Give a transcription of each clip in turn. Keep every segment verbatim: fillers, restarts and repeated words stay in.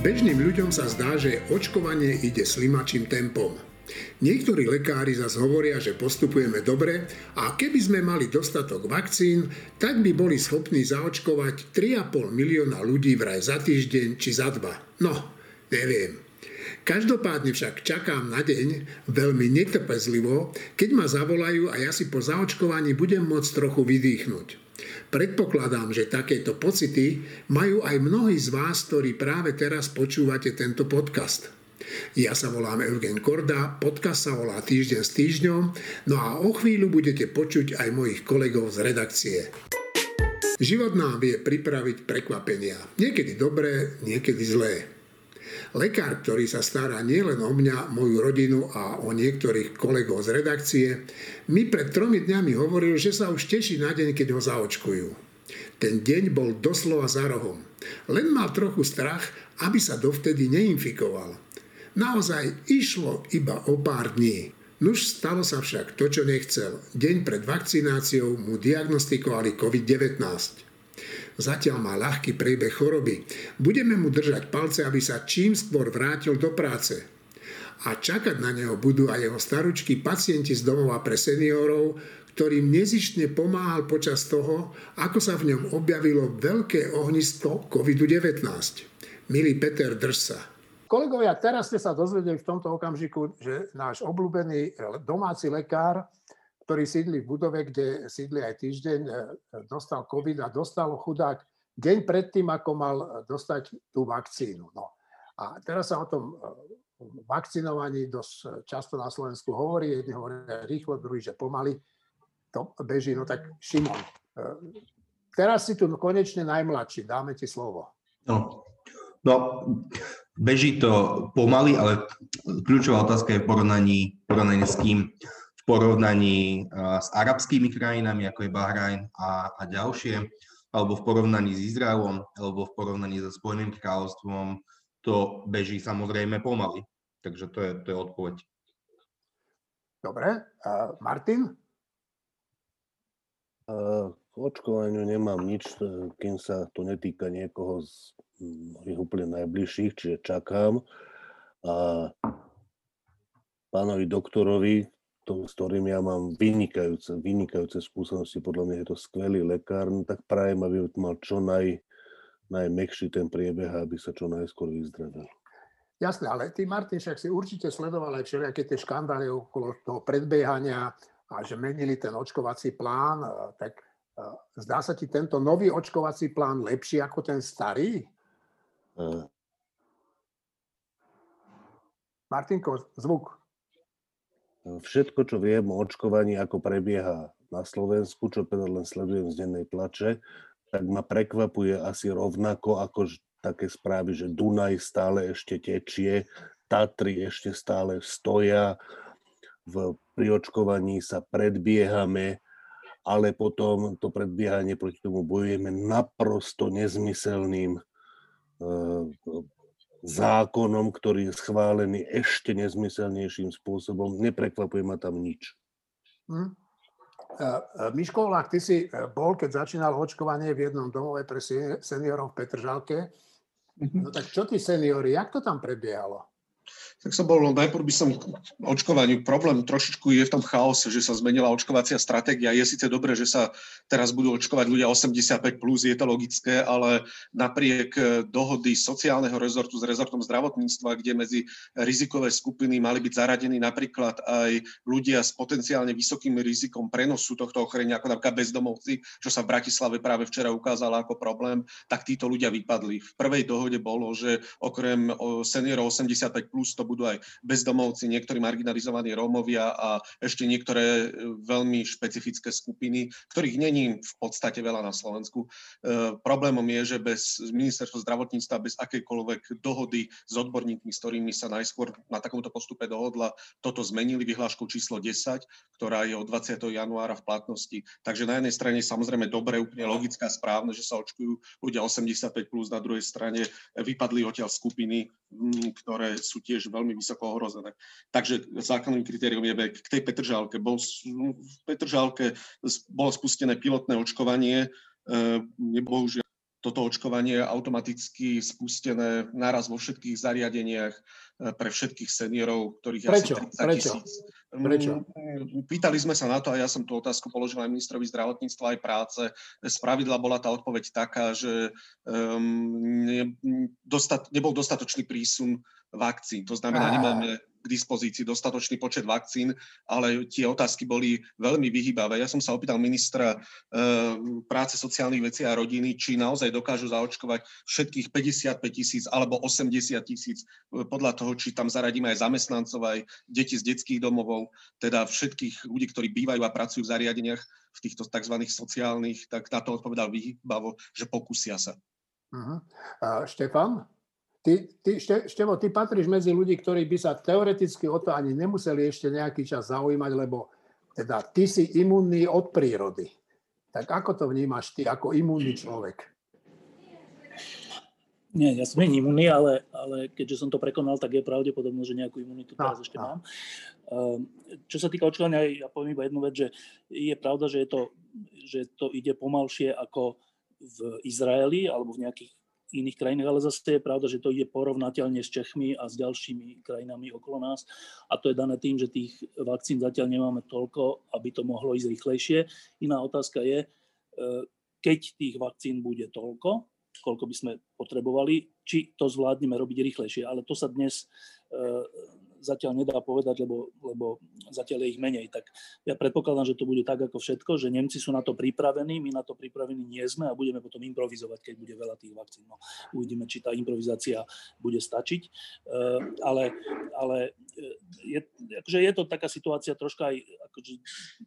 Bežným ľuďom sa zdá, že očkovanie ide slimačím tempom. Niektorí lekári zas hovoria, že postupujeme dobre a keby sme mali dostatok vakcín, tak by boli schopní zaočkovať tri a pol milióna ľudí vraj za týždeň či za dva. No, neviem. Každopádne však čakám na deň veľmi netrpezlivo, keď ma zavolajú a ja si po zaočkovaní budem môcť trochu vydýchnuť. Predpokladám, že takéto pocity majú aj mnohí z vás, ktorí práve teraz počúvate tento podcast. Ja sa volám Eugen Korda, podcast sa volá Týždeň s týždňom, no a o chvíľu budete počuť aj mojich kolegov z redakcie. Život nám vie pripraviť prekvapenia. Niekedy dobré, niekedy zlé. Lekár, ktorý sa stará nielen o mňa, moju rodinu a o niektorých kolegov z redakcie, mi pred tromi dňami hovoril, že sa už teší na deň, keď ho zaočkujú. Ten deň bol doslova za rohom. Len mal trochu strach, aby sa dovtedy neinfikoval. Naozaj išlo iba o pár dní. Nuž stalo sa však to, čo nechcel. Deň pred vakcináciou mu diagnostikovali kovid devätnásť. Zatiaľ má ľahký priebeh choroby. Budeme mu držať palce, aby sa čím skôr vrátil do práce. A čakať na neho budú aj jeho staručky pacienti z domova pre seniorov, ktorým nezištne pomáhal počas toho, ako sa v ňom objavilo veľké ohnisko kovidu devätnásť. Milý Peter Drsa. Kolegovia, teraz ste sa dozvedeli v tomto okamžiku, že náš obľúbený domáci lekár, ktorý sídli v budove, kde sídli aj týždeň, dostal covid a dostal chudák deň predtým, ako mal dostať tú vakcínu. No. A teraz sa o tom vakcinovaní dosť často na Slovensku hovorí, jedni hovoria rýchlo, druhý, že pomaly. To beží, no tak Šimón, teraz si tu konečne najmladší, dáme ti slovo. No, no beží to pomaly, ale kľúčová otázka je v porovnaní, porovnaní s kým. V porovnaní s arabskými krajinami, ako je Bahrajn a, a ďalšie, alebo v porovnaní s Izraelom, alebo v porovnaní so Spojeným kráľovstvom, to beží samozrejme pomaly. Takže to je, to je odpoveď. Dobre. A Martin? A k očkovaniu nemám nič, kým sa to netýka niekoho z mojich úplne najbližších, čiže čakám. A pánovi doktorovi, To, s ktorým ja mám vynikajúce, vynikajúce skúsenosti, podľa mňa je to skvelý lekár, no tak prajem, aby mal čo naj, najmäkší ten priebeh, aby sa čo najskôr vyzdravil. Jasné, ale ty, Martin, však si určite sledoval aj všelijaké tie škandály okolo toho predbiehania a že menili ten očkovací plán, tak zdá sa ti tento nový očkovací plán lepší ako ten starý? A... Martinko, zvuk. Všetko, čo viem o očkovaní, ako prebieha na Slovensku, čo teda len sledujem z dennej tlače, tak ma prekvapuje asi rovnako ako také správy, že Dunaj stále ešte tečie, Tatry ešte stále stoja, v, pri očkovaní sa predbiehame, ale potom to predbiehanie proti tomu bojujeme naprosto nezmyselným uh, zákonom, ktorý je schválený ešte nezmyselnejším spôsobom. Neprekvapuje ma tam nič. Hmm. Miško Vlák, ty si bol, keď začínal očkovanie v jednom domove pre seniorov v Petržalke. No tak čo tí seniori, jak to tam prebiehalo? Tak som bol, najprv by som očkovaniu, problém trošičku je v tom chaose, že sa zmenila očkovacia stratégia. Je síce dobré, že sa teraz budú očkovať ľudia osemdesiatpäť plus, je to logické, ale napriek dohody sociálneho rezortu s rezortom zdravotníctva, kde medzi rizikové skupiny mali byť zaradení napríklad aj ľudia s potenciálne vysokým rizikom prenosu tohto ochorenia, ako napríklad bezdomovci, čo sa v Bratislave práve včera ukázalo ako problém, tak títo ľudia vypadli. V prvej dohode bolo, že okrem seniorov osemdesiatpäť plus to budú aj bezdomovci, niektorí marginalizovaní Rómovia a ešte niektoré veľmi špecifické skupiny, ktorých není v podstate veľa na Slovensku. E, problémom je, že bez ministerstva zdravotníctva, bez akejkoľvek dohody s odborníkmi, s ktorými sa najskôr na takomto postupe dohodla, toto zmenili vyhláškou číslo desať, ktorá je od dvadsiateho januára v platnosti. Takže na jednej strane samozrejme dobre, úplne logické a správne, že sa očkujú ľudia osemdesiatpäť plus, na druhej strane vypadli odtiaľ skupiny, m, ktoré sú tiež veľmi vysoko ohrozené. Takže základným kritériom je vek. K tej Petržalke. Bol, v Petržalke bolo spustené pilotné očkovanie. E, bohužiaľ toto očkovanie automaticky spustené naraz vo všetkých zariadeniach pre všetkých seniorov, ktorých Prečo? je asi tridsať tisíc. Prečo? Pýtali sme sa na to a ja som tú otázku položil aj ministrovi zdravotníctva, aj práce. Spravidla bola tá odpoveď taká, že um, ne, dostat, nebol dostatočný prísun vakcín. To znamená, nemáme k dispozícii dostatočný počet vakcín, ale tie otázky boli veľmi vyhýbavé. Ja som sa opýtal ministra e, práce, sociálnych vecí a rodiny, či naozaj dokážu zaočkovať všetkých päťdesiatpäť tisíc alebo osemdesiat tisíc, podľa toho, či tam zaradíme aj zamestnancov, aj deti z detských domovov, teda všetkých ľudí, ktorí bývajú a pracujú v zariadeniach v týchto tzv. Sociálnych, tak na to odpovedal vyhýbavo, že pokúsia sa. Uh-huh. Uh, Štefan? Ty, ty, Števo, ty patríš medzi ľudí, ktorí by sa teoreticky o to ani nemuseli ešte nejaký čas zaujímať, lebo teda ty si imunný od prírody. Tak ako to vnímaš ty ako imunný človek? Nie, ja som nie imunný, ale, ale keďže som to prekonal, tak je pravdepodobné, že nejakú imunitu teraz ešte mám. Čo sa týka očkovania, ja poviem iba jednu vec, že je pravda, že, je to, že to ide pomalšie ako v Izraeli alebo v nejakých iných krajinách, ale zase je pravda, že to ide porovnateľne s Čechmi a s ďalšími krajinami okolo nás. A to je dané tým, že tých vakcín zatiaľ nemáme toľko, aby to mohlo ísť rýchlejšie. Iná otázka je, keď tých vakcín bude toľko, koľko by sme potrebovali, či to zvládneme robiť rýchlejšie. Ale to sa dnes zatiaľ nedá povedať, lebo, lebo zatiaľ je ich menej. Tak ja predpokladám, že to bude tak ako všetko, že Nemci sú na to pripravení, my na to pripravení nie sme a budeme potom improvizovať, keď bude veľa tých vakcín. No, uvidíme, či tá improvizácia bude stačiť. Uh, ale ale je, akože je to taká situácia, troška aj akože,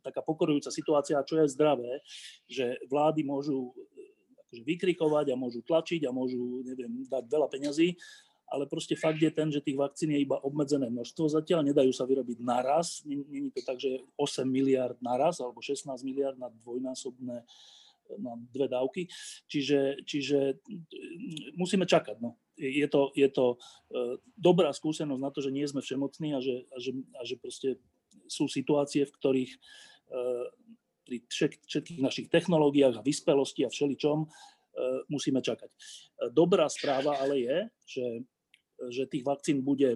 taká pokorujúca situácia, čo je zdravé, že vlády môžu akože, vykrikovať a môžu tlačiť a môžu, neviem, dať veľa peňazí, ale proste fakt je ten, že tých vakcín je iba obmedzené množstvo zatiaľ, nedajú sa vyrobiť naraz, nie je to tak, že osem miliárd naraz, alebo šestnásť miliárd na dvojnásobné, na dve dávky, čiže, čiže musíme čakať, no. Je to, je to dobrá skúsenosť na to, že nie sme všemocní a že, a že, a že proste sú situácie, v ktorých pri všetkých našich technológiách a vyspelosti a všeličom musíme čakať. Dobrá správa ale je, že že tých vakcín bude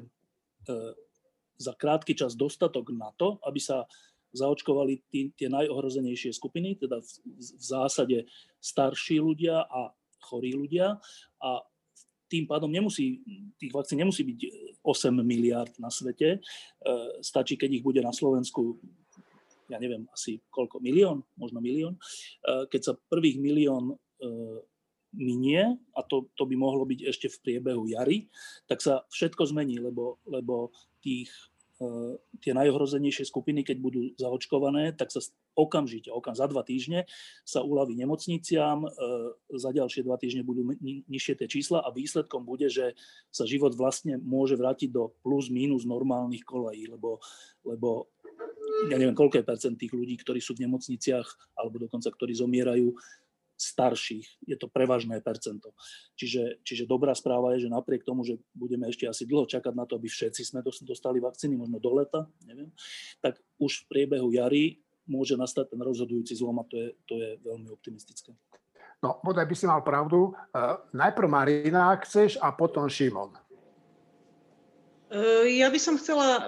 za krátky čas dostatok na to, aby sa zaočkovali tí, tie najohrozenejšie skupiny, teda v, v zásade starší ľudia a chorí ľudia a tým pádom nemusí, tých vakcín nemusí byť osem miliárd na svete, stačí, keď ich bude na Slovensku, ja neviem, asi koľko, milión, možno milión, keď sa prvých milión minie, a to, to by mohlo byť ešte v priebehu jary, tak sa všetko zmení, lebo, lebo tých, e, tie najohrozenejšie skupiny, keď budú zaočkované, tak sa okamžite, okam, za dva týždne sa uľaví nemocniciam, e, za ďalšie dva týždne budú ni- nižšie tie čísla a výsledkom bude, že sa život vlastne môže vrátiť do plus mínus normálnych kolají, lebo, lebo ja neviem, koľko je percent tých ľudí, ktorí sú v nemocniciach alebo dokonca, ktorí zomierajú, starších. Je to prevažné percento. Čiže, čiže dobrá správa je, že napriek tomu, že budeme ešte asi dlho čakať na to, aby všetci sme dostali vakcíny, možno do leta, neviem, tak už v priebehu jary môže nastať ten rozhodujúci zlom a to je, to je veľmi optimistické. No, bodaj by si mal pravdu. Uh, najprv Marina, ak chceš, a potom Šimón. Ja by som chcela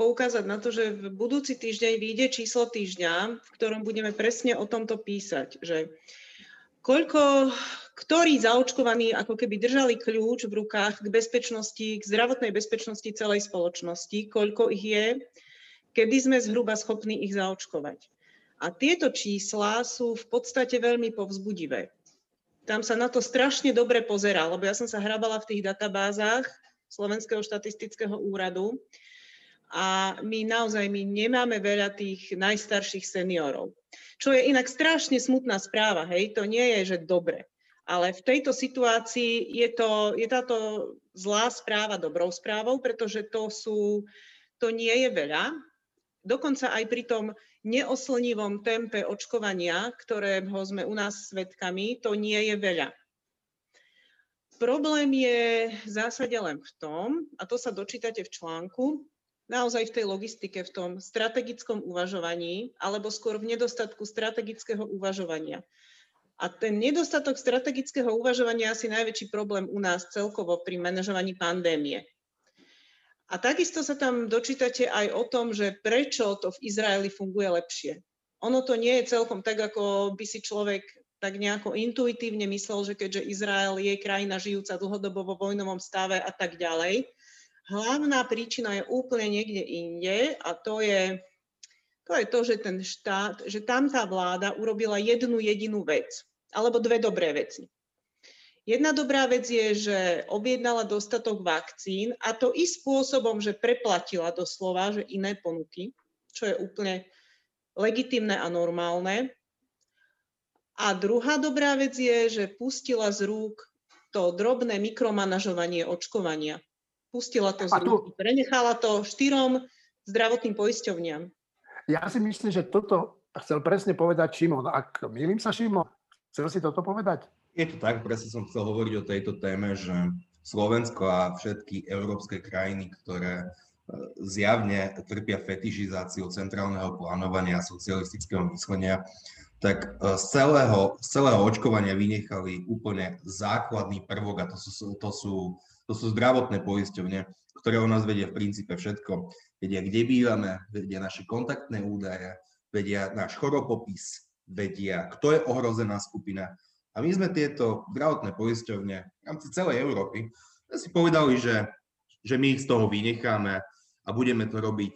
poukázať na to, že v budúci týždeň vyjde číslo týždňa, v ktorom budeme presne o tomto písať, že koľko, ktorí zaočkovaní ako keby držali kľúč v rukách k bezpečnosti, k zdravotnej bezpečnosti celej spoločnosti, koľko ich je, kedy sme zhruba schopní ich zaočkovať. A tieto čísla sú v podstate veľmi povzbudivé. Tam sa na to strašne dobre pozerá, lebo ja som sa hrabala v tých databázach Slovenského štatistického úradu a my naozaj my nemáme veľa tých najstarších seniorov. Čo je inak strašne smutná správa, hej, to nie je, že dobre. Ale v tejto situácii je, to, je táto zlá správa dobrou správou, pretože to, sú, to nie je veľa. Dokonca aj pri tom neoslnivom tempe očkovania, ktorého sme u nás svedkami, to nie je veľa. Problém je v zásade len v tom, a to sa dočítate v článku, naozaj v tej logistike, v tom strategickom uvažovaní, alebo skôr v nedostatku strategického uvažovania. A ten nedostatok strategického uvažovania je asi najväčší problém u nás celkovo pri manažovaní pandémie. A takisto sa tam dočítate aj o tom, že prečo to v Izraeli funguje lepšie. Ono to nie je celkom tak, ako by si človek tak nejako intuitívne myslel, že keďže Izrael je krajina žijúca dlhodobo vo vojnovom stave a tak ďalej. Hlavná príčina je úplne niekde inde a to je to, je to že ten štát, že tam tá vláda urobila jednu jedinú vec, alebo dve dobré veci. Jedna dobrá vec je, že objednala dostatok vakcín a to i spôsobom, že preplatila doslova, že iné ponuky, čo je úplne legitímne a normálne. A druhá dobrá vec je, že pustila z rúk to drobné mikromanažovanie očkovania. Pustila to z rúk, prenechala to štyrom zdravotným poisťovniam. Ja si myslím, že toto chcel presne povedať Šimón. Ak mýlim sa, Šimón, chcel si toto povedať? Je to tak, presne som chcel hovoriť o tejto téme, že Slovensko a všetky európske krajiny, ktoré zjavne trpia fetišizáciu centrálneho plánovania a socialistického myslenia, tak z celého, z celého očkovania vynechali úplne základný prvok a to sú, to sú, to sú zdravotné poisťovne, ktoré o nás vedia v princípe všetko. Vedia, kde bývame, vedia naše kontaktné údaje, vedia náš chorobopis, vedia, kto je ohrozená skupina. A my sme tieto zdravotné poisťovne v rámci celej Európy si povedali, že, že my ich z toho vynecháme a budeme to robiť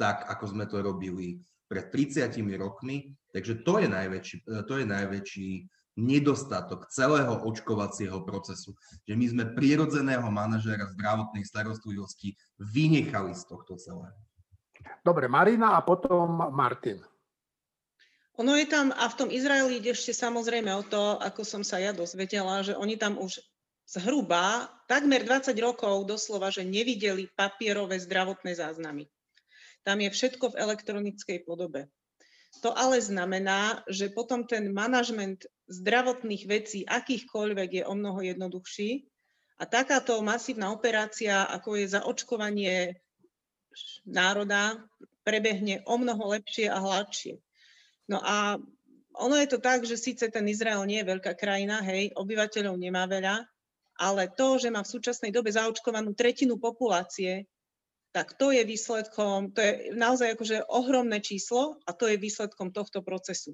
tak, ako sme to robili pred tridsiatimi rokmi. Takže to je najväčší, to je najväčší nedostatok celého očkovacieho procesu. Že my sme prirodzeného manažéra zdravotnej starostlivosti vynechali z tohto celého. Dobre, Marina a potom Martin. Ono je tam, a v tom Izraeli ide ešte samozrejme o to, ako som sa ja dozvedela, že oni tam už zhruba takmer dvadsať rokov doslova, že nevideli papierové zdravotné záznamy. Tam je všetko v elektronickej podobe. To ale znamená, že potom ten manažment zdravotných vecí akýchkoľvek je omnoho jednoduchší a takáto masívna operácia, ako je zaočkovanie národa, prebehne omnoho lepšie a hladšie. No a ono je to tak, že síce ten Izrael nie je veľká krajina, hej, obyvateľov nemá veľa, ale to, že má v súčasnej dobe zaočkovanú tretinu populácie, tak to je výsledkom, to je naozaj akože ohromné číslo a to je výsledkom tohto procesu.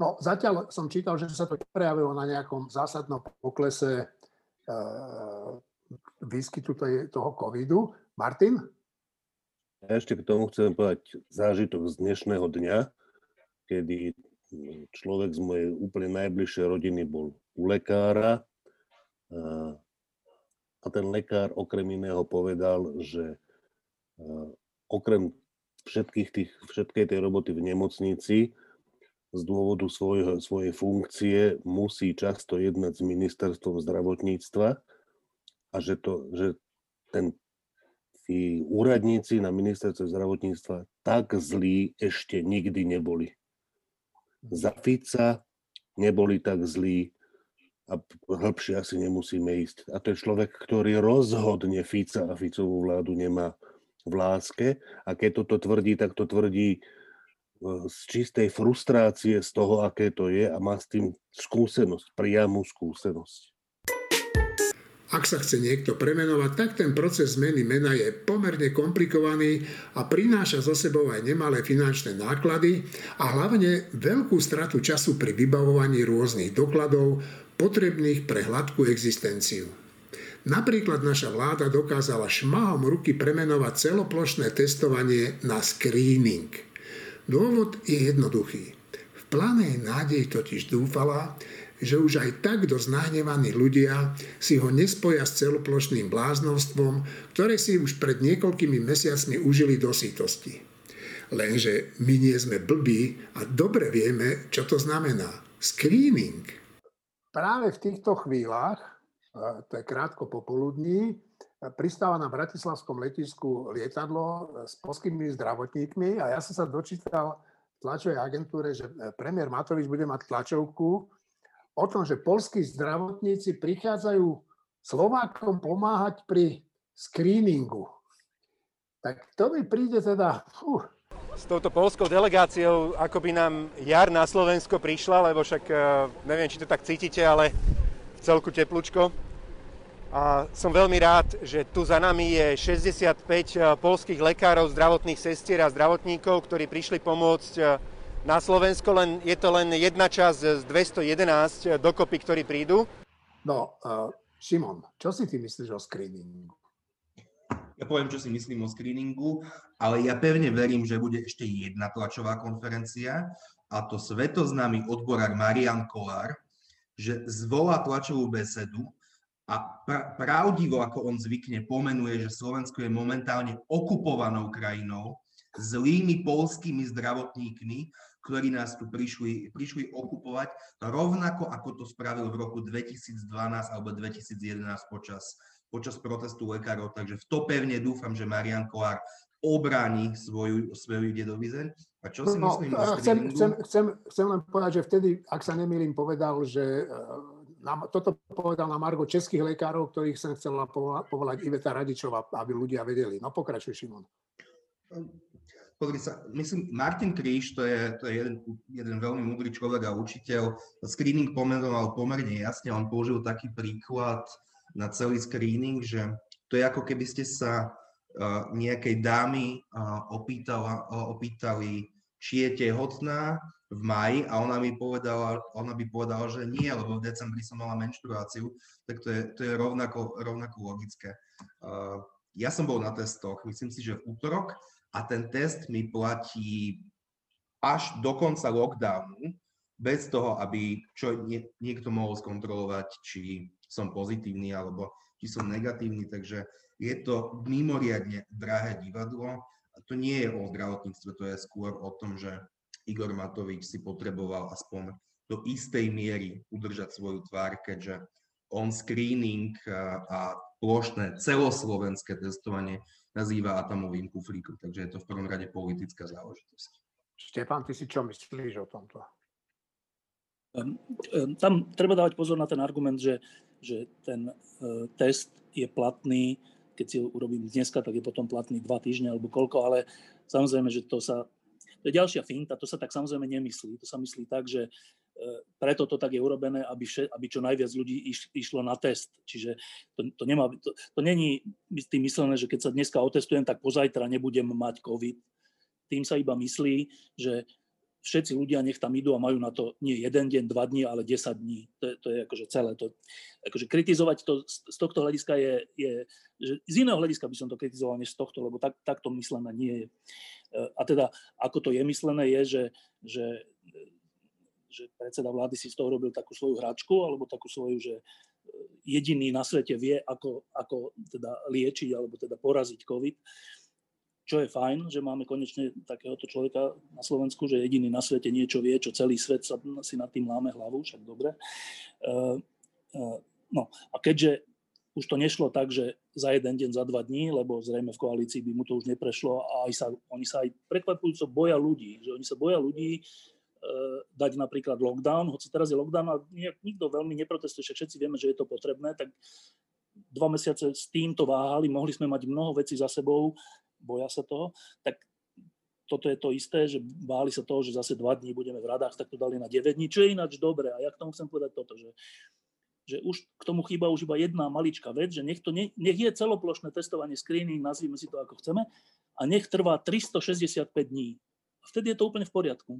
No zatiaľ som čítal, že sa to neprejavilo na nejakom zásadnom poklese e, výskytu toho covidu. Martin? Ja ešte k tomu chcem povedať zážitok z dnešného dňa, kedy človek z mojej úplne najbližšej rodiny bol u lekára a ten lekár okrem iného povedal, že okrem všetkých tých, všetkej tej roboty v nemocnici z dôvodu svojho, svojej funkcie musí často jednať s ministerstvom zdravotníctva a že, to, že ten tí úradníci na ministerstve zdravotníctva tak zlí ešte nikdy neboli. Za Fica neboli tak zlí a hĺbšie asi nemusíme ísť. A to je človek, ktorý rozhodne Fica a Ficovú vládu nemá v láske. A keď toto tvrdí, tak to tvrdí z čistej frustrácie z toho, aké to je a má s tým skúsenosť, priamu skúsenosť. Ak sa chce niekto premenovať, tak ten proces zmeny mena je pomerne komplikovaný a prináša za sebou aj nemalé finančné náklady a hlavne veľkú stratu času pri vybavovaní rôznych dokladov, potrebných pre hladkú existenciu. Napríklad naša vláda dokázala šmahom ruky premenovať celoplošné testovanie na screening. Dôvod je jednoduchý. V pláne nádej totiž dúfala, že už aj tak dosť nahnevaní ľudia si ho nespoja s celoplošným bláznostvom, ktoré si už pred niekoľkými mesiacmi užili do sýtosti. Lenže my nie sme blbí a dobre vieme, čo to znamená. Screening. Práve v týchto chvíľach, to je krátko popoludní, pristáva na bratislavskom letisku lietadlo s poľskými zdravotníkmi a ja som sa dočítal v tlačovej agentúre, že premiér Matovič bude mať tlačovku o tom, že poľskí zdravotníci prichádzajú Slovákom pomáhať pri screeningu. Tak to mi príde teda uh, s touto poľskou delegáciou, ako by nám jar na Slovensko prišla, lebo však neviem, či to tak cítite, ale v celku teplúčko. A som veľmi rád, že tu za nami je šesťdesiatpäť poľských lekárov, zdravotných sestier a zdravotníkov, ktorí prišli pomôcť na Slovensko. Len, je to len jedna časť z dvestojedenásť dokopy, ktorí prídu. No, uh, Šimón, čo si ty myslíš o screeningu? Ja poviem, čo si myslím o screeningu, ale ja pevne verím, že bude ešte jedna tlačová konferencia, a to svetoznámy odborár Marian Kotleba, že zvolá tlačovú besedu a pra- pravdivo, ako on zvykne, pomenuje, že Slovensko je momentálne okupovanou krajinou, zlými poľskými zdravotníkmi, ktorí nás tu prišli, prišli okupovať, rovnako ako to spravil v roku dvetisícdvanásť alebo dvetisícjedenásť počas počas protestu lekárov, takže v to pevne dúfam, že Marian Kotleba obráni svoju, svoju dedovizeň. A čo si no, myslím? Chcem, chcem, chcem, chcem len povedať, že vtedy, ak sa nemýlim, povedal, že na, toto povedal na margo českých lekárov, ktorých som chcela povolať Iveta Radičová, aby ľudia vedeli. No pokračuj, Šimón. Pozri sa, myslím, Martin Kríž, to je, to je jeden, jeden veľmi múdry človek a učiteľ, screening pomenoval pomerne jasne, on použil taký príklad na celý screening, že to je ako keby ste sa uh, nejakej dámy uh, opýtala, uh, opýtali, či je tehotná v máji a ona mi povedala, ona by povedala, že nie, lebo v decembri som mala menštruáciu, tak to je, to je rovnako, rovnako logické. Uh, ja som bol na testoch, myslím si, že v útorok, a ten test mi platí až do konca lockdownu, bez toho, aby čo nie, niekto mohol skontrolovať, či som pozitívny alebo či som negatívny, takže je to mimoriadne drahé divadlo. A to nie je o zdravotníctve, to je skôr o tom, že Igor Matovič si potreboval aspoň do istej miery udržať svoju tvár, keďže on screening a plošné celoslovenské testovanie nazýva atomovým kufríkom, takže je to v prvom rade politická záležitosť. Štefan, ty si čo myslíš o tomto? Tam treba dávať pozor na ten argument, že že ten test je platný, keď si ho urobím dneska, tak je potom platný dva týždne alebo koľko, ale samozrejme, že to sa, to je ďalšia finta, to sa tak samozrejme nemyslí, to sa myslí tak, že preto to tak je urobené, aby, vše, aby čo najviac ľudí iš, išlo na test, čiže to, to nemá, to, to není tým myslené, že keď sa dneska otestujem, tak pozajtra nebudem mať COVID, tým sa iba myslí, že všetci ľudia nech tam idú a majú na to nie jeden deň, dva dní, ale desať dní. To je, to je akože celé. To, akože kritizovať to z, z tohto hľadiska je, je... že z iného hľadiska by som to kritizoval než z tohto, lebo tak, tak to myslené nie je. A teda, ako to je myslené, je, že, že, že predseda vlády si z toho robil takú svoju hračku, alebo takú svoju, že jediný na svete vie, ako, ako teda liečiť, alebo teda poraziť COVID. Čo je fajn, že máme konečne takéhoto človeka na Slovensku, že jediný na svete niečo vie, čo celý svet sa, si nad tým láme hlavu, však dobre. Uh, uh, no a keďže už to nešlo tak, že za jeden deň, za dva dní, lebo zrejme v koalícii by mu to už neprešlo a aj sa, oni sa aj prekvapujúco boja ľudí, že oni sa boja ľudí uh, dať napríklad lockdown, hoci teraz je lockdown a nikto veľmi neprotestuje, všetci vieme, že je to potrebné, tak dva mesiace s týmto váhali, mohli sme mať mnoho vecí za sebou, boja sa toho, tak toto je to isté, že báli sa toho, že zase dva dní budeme v radách, tak to dali na deväť dní, čo je ináč dobre. A ja k tomu chcem povedať toto, že, že už k tomu chýba už iba jedna maličká vec, že nech, to ne, nech je celoplošné testovanie, screening, nazvime si to ako chceme, a nech trvá tristošesťdesiatpäť dní. A vtedy je to úplne v poriadku.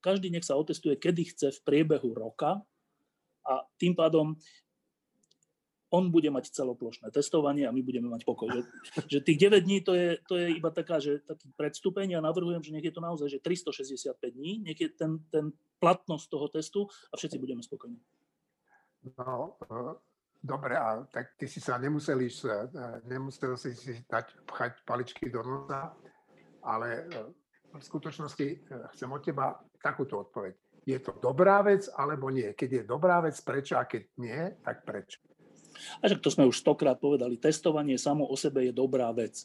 Každý nech sa otestuje, kedy chce, v priebehu roka, a tým pádom on bude mať celoplošné testovanie a my budeme mať pokoj. Že, že tých deväť dní to je, to je iba taká, že taký predstupeň, ja navrhujem, že nech je to naozaj že tristošesťdesiatpäť dní, nech je ten, ten platnosť toho testu a všetci budeme spokojní. No, dobre, a tak ty si sa nemusel, ísť, nemusel si si dať pchať paličky do nosa, ale v skutočnosti chcem od teba takúto odpoveď. Je to dobrá vec alebo nie? Keď je dobrá vec, prečo? A keď nie, tak prečo? A však to sme už stokrát povedali, testovanie samo o sebe je dobrá vec.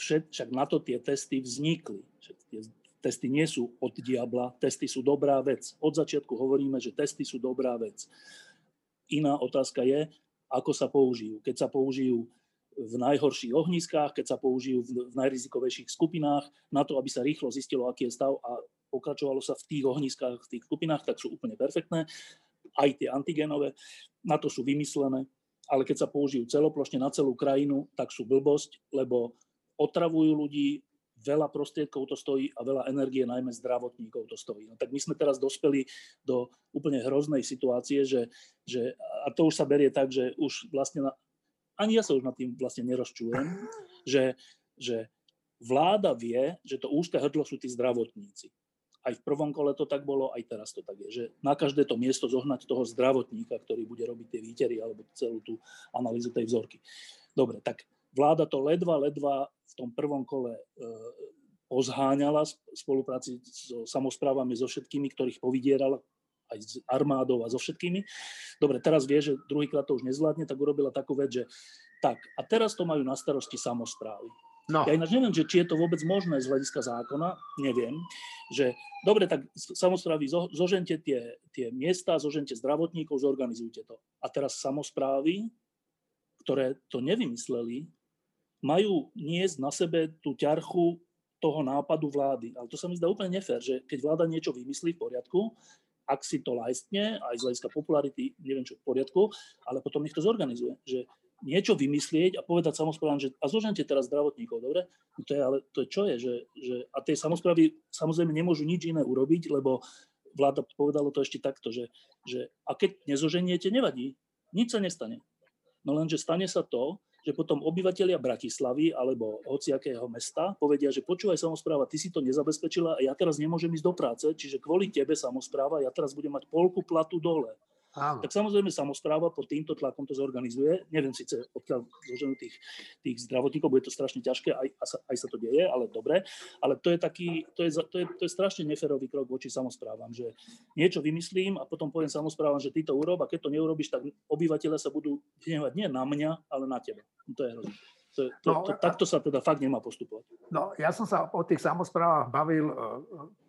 Všet, však na to tie testy vznikli. Však tie testy nie sú od diabla, testy sú dobrá vec. Od začiatku hovoríme, že testy sú dobrá vec. Iná otázka je, ako sa použijú. Keď sa použijú v najhorších ohniskách, keď sa použijú v najrizikovejších skupinách, na to, aby sa rýchlo zistilo, aký je stav a pokračovalo sa v tých ohniskách, v tých skupinách, tak sú úplne perfektné. Aj tie antigenové, na to sú vymyslené, ale keď sa použijú celoplošne na celú krajinu, tak sú blbosť, lebo otravujú ľudí, veľa prostriedkov to stojí a veľa energie, najmä zdravotníkov to stojí. No tak my sme teraz dospeli do úplne hroznej situácie, že, že a to už sa berie tak, že už vlastne, na, ani ja sa už nad tým vlastne nerozčujem, že, že vláda vie, že to úzke hrdlo sú tí zdravotníci. Aj v prvom kole to tak bolo, aj teraz to tak je, že na každé to miesto zohnať toho zdravotníka, ktorý bude robiť tie výtery alebo celú tú analýzu tej vzorky. Dobre, tak vláda to ledva, ledva v tom prvom kole e, pozháňala v spolupráci so samosprávami, so všetkými, ktorých povydierala, aj s armádou a so všetkými. Dobre, teraz vie, že druhýkrát to už nezvládne, tak urobila takú vec, že tak, a teraz to majú na starosti samosprávy. No. Ja ináč neviem, že či je to vôbec možné z hľadiska zákona, neviem, že dobre, tak samosprávy zo, zožente tie, tie miesta, zožente zdravotníkov, zorganizujte to. A teraz samosprávy, ktoré to nevymysleli, majú niesť na sebe tú ťarchu toho nápadu vlády. Ale to sa mi zdá úplne nefér, že keď vláda niečo vymyslí v poriadku, ak si to lajstne, aj z hľadiska popularity, neviem čo v poriadku, ale potom nech to zorganizuje, že niečo vymyslieť a povedať samosprávam, že a zložente teraz zdravotníkov, dobre? No to je, ale to je, čo je, že, že a tie samosprávy samozrejme nemôžu nič iné urobiť, lebo vláda povedala to ešte takto, že, že a keď nezoženiete, nevadí, nič sa nestane. No lenže stane sa to, že potom obyvatelia Bratislavy alebo hociakého mesta povedia, že počúvaj samospráva, ty si to nezabezpečila a ja teraz nemôžem ísť do práce, čiže kvôli tebe samospráva, ja teraz budem mať polku platu dole. Áno. Tak samozrejme samospráva pod týmto tlakom to zorganizuje. Neviem síce odkiaľ zloženú tých, tých zdravotníkov, bude to strašne ťažké, aj, aj sa to deje, ale dobre. Ale to je taký, to je, to je, to je strašne neférový krok voči samosprávam, že niečo vymyslím a potom poviem samosprávam, že ty to urob a keď to neurobíš, tak obyvateľe sa budú hnevať nie na mňa, ale na teba. To je hrozné. To, to, no, to, takto sa teda fakt nemá postupovať. No, ja som sa o tých samosprávach bavil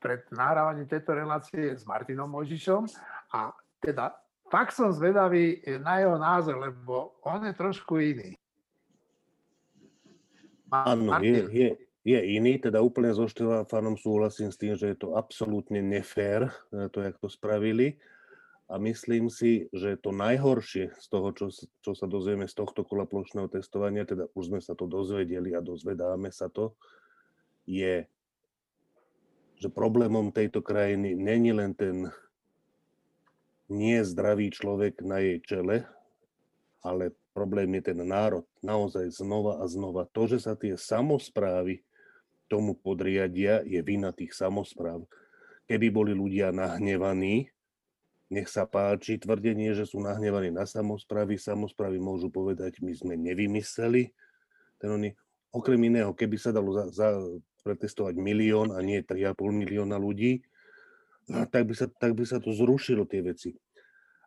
pred nahrávaním tejto relácie s Martinom Mojžišom a teda fakt som zvedavý na jeho názor, lebo on je trošku iný. Áno, je, je, je iný, teda úplne so Štefanom súhlasím s tým, že je to absolútne nefér, to, jak to spravili. A myslím si, že to najhoršie z toho, čo, čo sa dozvieme z tohto kola plošného testovania, teda už sme sa to dozvedeli a dozvedáme sa to, je, že problémom tejto krajiny není len ten nie zdravý človek na jej čele, ale problém je ten národ. Naozaj znova a znova. To, že sa tie samosprávy tomu podriadia, je vina tých samospráv. Keby boli ľudia nahnevaní, nech sa páči, tvrdenie, že sú nahnevaní na samosprávy, samosprávy môžu povedať, my sme nevymysleli. Ten oni, okrem iného, keby sa dalo za, za pretestovať milión a nie tri a pol milióna ľudí, tak by sa, tak by sa to zrušilo, tie veci.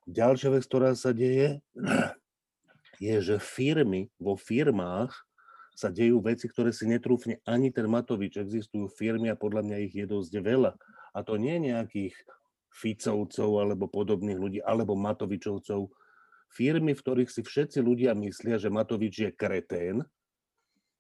Ďalšia vec, ktorá sa deje, je, že firmy, vo firmách sa dejú veci, ktoré si netrúfne ani ten Matovič. Existujú firmy a podľa mňa ich je dosť veľa. A to nie nejakých Ficovcov alebo podobných ľudí, alebo Matovičovcov. Firmy, v ktorých si všetci ľudia myslia, že Matovič je kretén,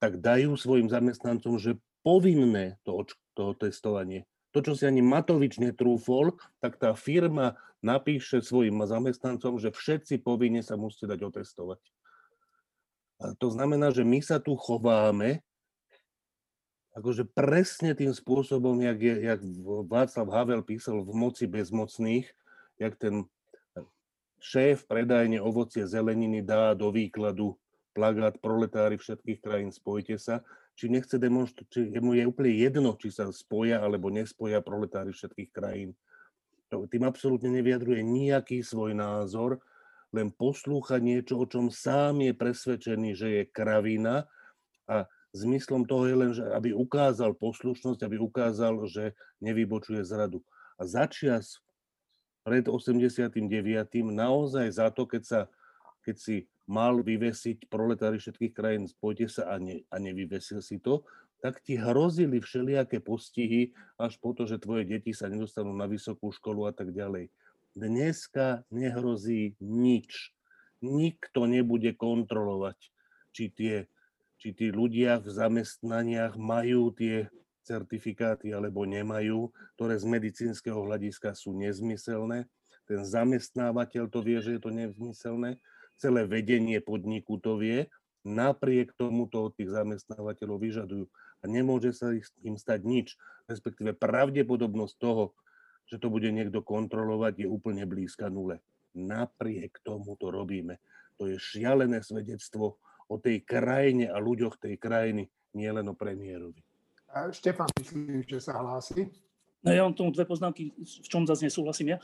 tak dajú svojim zamestnancom, že povinné to, to testovanie. To, čo si ani Matovič netrúfol, tak tá firma napíše svojim zamestnancom, že všetci povinne sa musíte dať otestovať. A to znamená, že my sa tu chováme akože presne tým spôsobom, jak, je, jak Václav Havel písal v Moci bezmocných, jak ten šéf predajne ovocie zeleniny dá do výkladu plagát proletári všetkých krajín, spojte sa, či nechce demonstrovať, či mu je úplne jedno, či sa spoja alebo nespoja proletári všetkých krajín. To, tým absolútne nevyjadruje nejaký svoj názor, len poslúcha niečo, o čom sám je presvedčený, že je kravina a zmyslom toho je len, že aby ukázal poslušnosť, aby ukázal, že nevybočuje zradu. A začias pred osemdesiatym deviatym naozaj za to, keď, sa, keď si mal vyvesiť proletári všetkých krajín, spojte sa a, ne, a nevyvesil si to, tak ti hrozili všelijaké postihy až po to, že tvoje deti sa nedostanú na vysokú školu a tak ďalej. Dneska nehrozí nič. Nikto nebude kontrolovať. či, tie, či tí ľudia v zamestnaniach majú tie certifikáty alebo nemajú, ktoré z medicínskeho hľadiska sú nezmyselné. Ten zamestnávateľ to vie, že je to nezmyselné, celé vedenie podniku to vie, napriek tomu to od tých zamestnávateľov vyžadujú. A nemôže sa im stať nič, respektíve pravdepodobnosť toho, že to bude niekto kontrolovať, je úplne blízka nule. Napriek tomu to robíme. To je šialené svedectvo o tej krajine a ľuďoch tej krajiny, nielen o premiérovi. A Štefan, myslím, že sa hlási. No ja mám tomu dve poznámky, v čom zase nesúhlasím ja.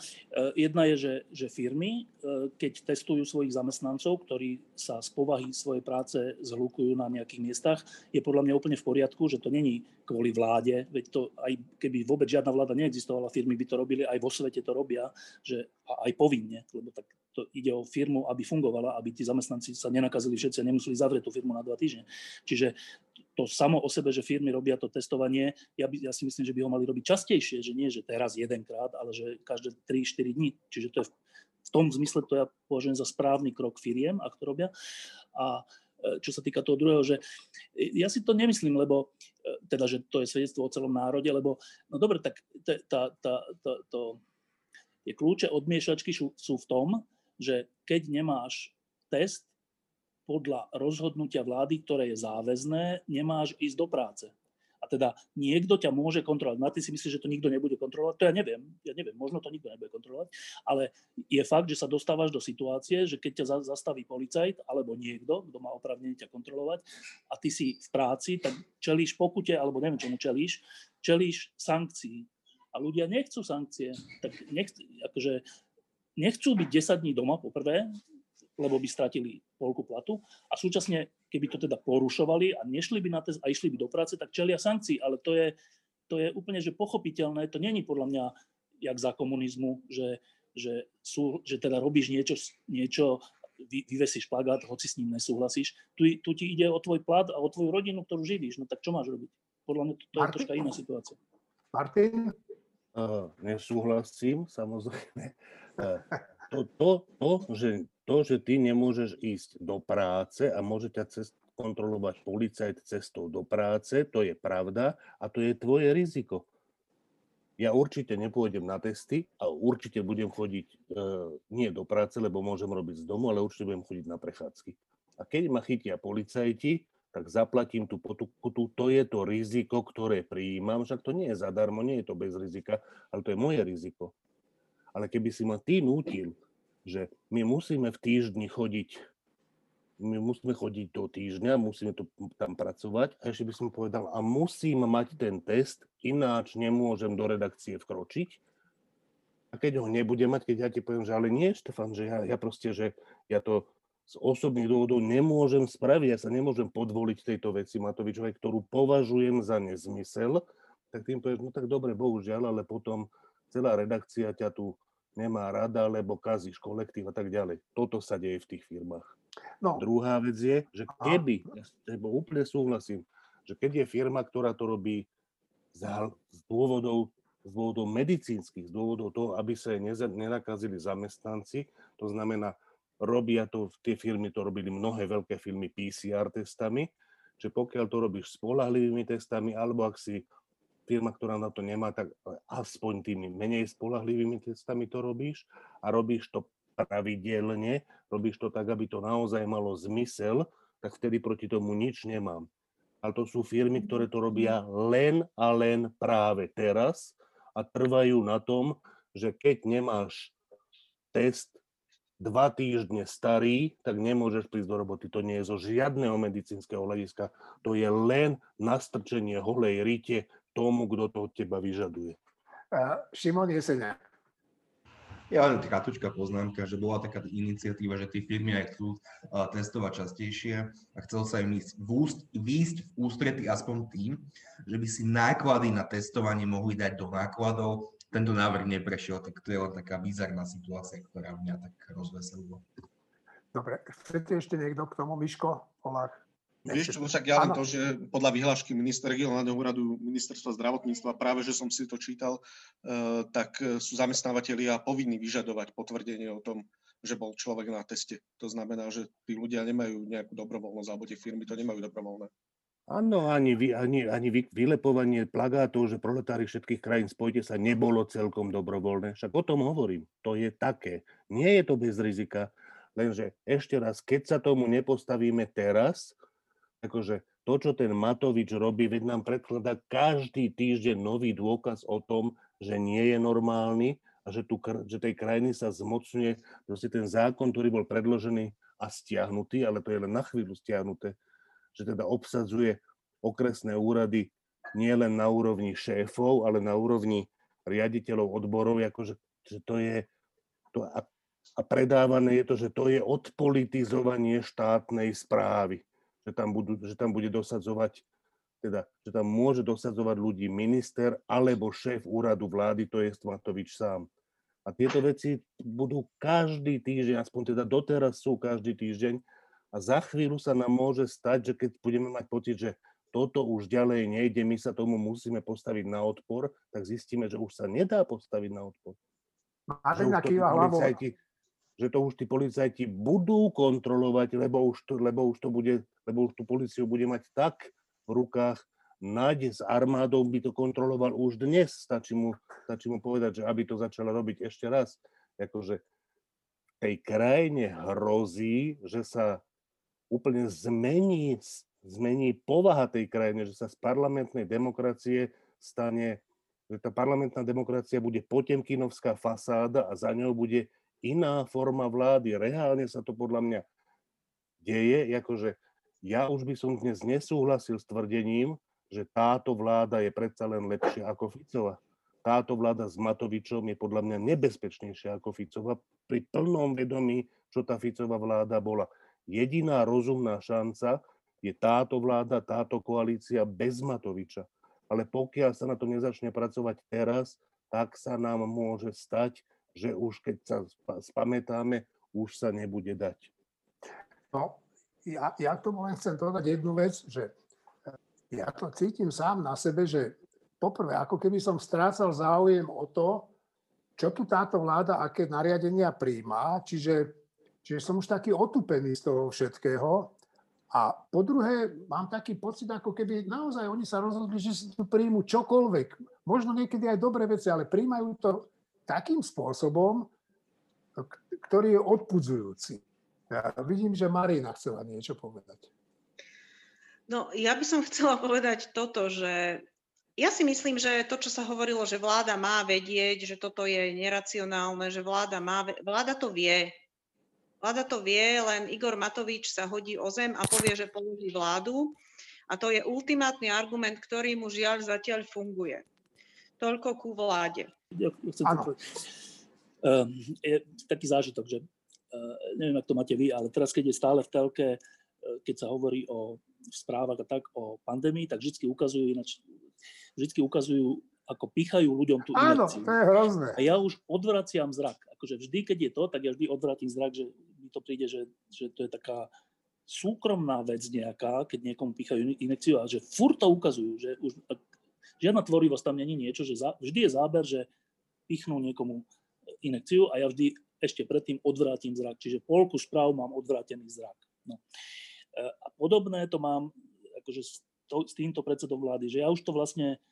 Jedna je, že, že firmy, keď testujú svojich zamestnancov, ktorí sa z povahy svojej práce zhlukujú na nejakých miestach, je podľa mňa úplne v poriadku, že to není kvôli vláde, veď to aj keby vôbec žiadna vláda neexistovala, firmy by to robili, aj vo svete to robia, že a aj povinne, lebo tak to ide o firmu, aby fungovala, aby tí zamestnanci sa nenakazili všetci a nemuseli zavrieť tú firmu na dva týždne. Čiže to samo o sebe, že firmy robia to testovanie, ja, by, ja si myslím, že by ho mali robiť častejšie, že nie, že teraz jedenkrát, ale že každé tri štyri dní. Čiže to je v, v tom zmysle, to ja považujem za správny krok firiem, ak to robia. A čo sa týka toho druhého, že ja si to nemyslím, lebo teda, že to je svedectvo o celom národe, lebo no dobre, tak to je kľúče od miešačky sú v tom, že keď nemáš test, podľa rozhodnutia vlády, ktoré je záväzné, nemáš ísť do práce. A teda niekto ťa môže kontrolovať. Martin si myslí, že to nikto nebude kontrolovať? To ja neviem. Ja neviem, možno to nikto nebude kontrolovať. Ale je fakt, že sa dostávaš do situácie, že keď ťa zastaví policajt alebo niekto, kto má oprávnenie ťa kontrolovať a ty si v práci, tak čelíš pokute, alebo neviem čomu čelíš, čelíš sankcií. A ľudia nechcú sankcie. Tak nechcú, akože, nechcú byť desať dní doma poprvé, lebo by stratili polku platu a súčasne, keby to teda porušovali a nešli by na test a išli by do práce, tak čelia sankcií, ale to je, to je úplne že pochopiteľné, to není podľa mňa jak za komunizmu, že, že, sú, že teda robíš niečo, niečo vy, vyvesíš plagát, hoci s ním nesúhlasíš, tu, tu ti ide o tvoj plat a o tvoju rodinu, ktorú živíš, no tak čo máš robiť? Podľa mňa to, to je troška iná situácia. Martin? Uh, nesúhlasím, samozrejme. Uh, to, to, to, že To, že ty nemôžeš ísť do práce a môže ťa cest kontrolovať policajt cestou do práce, to je pravda a to je tvoje riziko. Ja určite nepôjdem na testy a určite budem chodiť e, nie do práce, lebo môžem robiť z domu, ale určite budem chodiť na prechádzky. A keď ma chytia policajti, tak zaplatím tú pokutu, to je to riziko, ktoré prijímam, však to nie je zadarmo, nie je to bez rizika, ale to je moje riziko. Ale keby si ma ty nútil, že my musíme v týždni chodiť, my musíme chodiť do týždňa, musíme to tam pracovať a ešte by som povedal, a musím mať ten test, ináč nemôžem do redakcie vkročiť a keď ho nebudem mať, keď ja ti poviem, že ale nie, Štefan, že ja, ja proste, že ja to z osobných dôvodov nemôžem spraviť, ja sa nemôžem podvoliť tejto veci Matovičovej, ktorú považujem za nezmysel, tak tým povieš, no tak dobre, bohužiaľ, ale potom celá redakcia ťa tu nemá rada, lebo kazíš kolektív a tak ďalej. Toto sa deje v tých firmách. No. Druhá vec je, že keby, ja s tebou úplne súhlasím, že keď je firma, ktorá to robí z dôvodov, z dôvodov medicínskych, z dôvodov toho, aby sa nenakazili zamestnanci, to znamená, robia to, tie firmy to robili mnohé veľké firmy pé cé er testami, že pokiaľ to robíš spoľahlivými testami, alebo ak si firma, ktorá na to nemá, tak aspoň tými menej spoľahlivými testami to robíš a robíš to pravidelne, robíš to tak, aby to naozaj malo zmysel, tak vtedy proti tomu nič nemám. Ale to sú firmy, ktoré to robia len a len práve teraz a trvajú na tom, že keď nemáš test dva týždne starý, tak nemôžeš prísť do roboty. To nie je zo žiadneho medicínskeho hľadiska, to je len nastrčenie holej rite tomu, kto to od teba vyžaduje. Šimón Jesenia. Ja len krátučká poznámka, že bola taká iniciatíva, že tie firmy aj chcú testovať častejšie a chcel sa im ísť v, úst, výjsť v ústrety aspoň tým, že by si náklady na testovanie mohli dať do nákladov. Tento návrh neprešiel, tak to je len taká bizarná situácia, ktorá mňa tak rozveselila. Dobre, chcete ešte niekto k tomu? Miško Vlák. Vieš čo, však ja len to, že podľa vyhlášky minister regionálneho úradu ministerstva zdravotníctva, práve že som si to čítal, tak sú zamestnávateľia povinní vyžadovať potvrdenie o tom, že bol človek na teste. To znamená, že tí ľudia nemajú nejakú dobrovoľnosť, alebo tie firmy to nemajú dobrovoľné. Áno, ani, vy, ani, ani vy, vylepovanie plagátov, že proletári všetkých krajín spojte sa, nebolo celkom dobrovoľné. Však o tom hovorím, to je také. Nie je to bez rizika, lenže ešte raz, keď sa tomu nepostavíme teraz, akože to, čo ten Matovič robí, veď nám predkladá každý týždeň nový dôkaz o tom, že nie je normálny a že, tu, že tej krajiny sa zmocňuje proste ten zákon, ktorý bol predložený a stiahnutý, ale to je len na chvíľu stiahnuté, že teda obsadzuje okresné úrady nie len na úrovni šéfov, ale na úrovni riaditeľov odborov, akože že to je, to a, a predávané je to, že to je odpolitizovanie štátnej správy, že tam, budú, že tam bude dosadzovať, teda, že tam môže dosadzovať ľudí minister alebo šéf úradu vlády, to je Matovič sám. A tieto veci budú každý týždeň, aspoň teda doteraz sú každý týždeň. A za chvíľu sa nám môže stať, že keď budeme mať pocit, že toto už ďalej nejde, my sa tomu musíme postaviť na odpor, tak zistíme, že už sa nedá postaviť na odpor. Že, policajti, že to už tí policajti budú kontrolovať, lebo už, to, lebo už, to bude, lebo už tú policiu bude mať tak v rukách, nájde s armádou by to kontroloval už dnes. Stačí mu, stačí mu povedať, že aby to začala robiť ešte raz. Akože v tej krajine hrozí, že sa úplne zmení, zmení povaha tej krajiny, že sa z parlamentnej demokracie stane, že tá parlamentná demokracia bude potemkinovská fasáda a za ňou bude iná forma vlády. Reálne sa to podľa mňa deje, akože ja už by som dnes nesúhlasil s tvrdením, že táto vláda je predsa len lepšia ako Ficova. Táto vláda s Matovičom je podľa mňa nebezpečnejšia ako Ficova pri plnom vedomí, čo tá Ficova vláda bola. Jediná rozumná šanca je táto vláda, táto koalícia bez Matoviča. Ale pokiaľ sa na to nezačne pracovať teraz, tak sa nám môže stať, že už keď sa spamätáme, už sa nebude dať. No, ja, ja tomu len chcem dodať jednu vec, že ja to cítim sám na sebe, že poprvé, ako keby som strácal záujem o to, čo tu táto vláda, aké nariadenia prijíma, čiže Čiže som už taký otupený z toho všetkého. A po druhé, mám taký pocit, ako keby naozaj oni sa rozhodli, že si tu príjmu čokoľvek. Možno niekedy aj dobré veci, ale príjmajú to takým spôsobom, ktorý je odpudzujúci. Ja vidím, že Marina chcela niečo povedať. No, ja by som chcela povedať toto, že ja si myslím, že to, čo sa hovorilo, že vláda má vedieť, že toto je neracionálne, že vláda má, vláda to vie. Vláda to vie, len Igor Matovič sa hodí o zem a povie, že položí vládu. A to je ultimátny argument, ktorý mu žiaľ zatiaľ funguje. Toľko ku vláde. Ja, chcem to, um, je taký zážitok, že uh, neviem, ak to máte vy, ale teraz, keď je stále v telke, uh, keď sa hovorí o správach a tak o pandémii, tak vždy ukazujú, inač, vždy ukazujú, ako pýchajú ľuďom tú inekciu. Áno, to je hrozné. A ja už odvraciam zrak. Akože vždy, keď je to, tak ja vždy odvratím zrak, že mi to príde, že, že to je taká súkromná vec nejaká, keď niekomu pýchajú inekciu a že furt to ukazujú, že už žiadna tvorivosť tam není niečo, že za, vždy je záber, že pichnú niekomu inekciu a ja vždy ešte predtým odvrátim zrak. Čiže polku správ mám odvrátený zrak. No. A podobné to mám akože s, to, s týmto predsedom vlády, že ja už to vlastne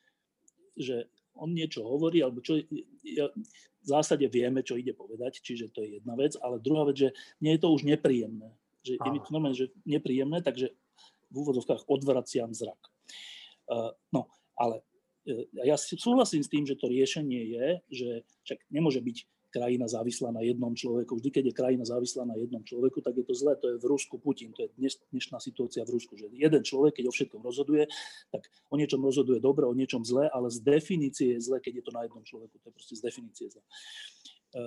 že on niečo hovorí, alebo čo, ja, v zásade vieme, čo ide povedať, čiže to je jedna vec, ale druhá vec, že mne je to už nepríjemné. Že je mi to normálne, že nepríjemné, takže v úvodovkách odvraciam zrak. Uh, no, ale uh, ja súhlasím s tým, že to riešenie je, že však nemôže byť krajina závislá na jednom človeku. Vždy, keď je krajina závislá na jednom človeku, tak je to zlé. To je v Rusku Putin, to je dneš, dnešná situácia v Rusku. Že jeden človek, keď o všetkom rozhoduje, tak o niečom rozhoduje dobre, o niečom zlé, ale z definície je zlé, keď je to na jednom človeku. To je proste z definície zlé.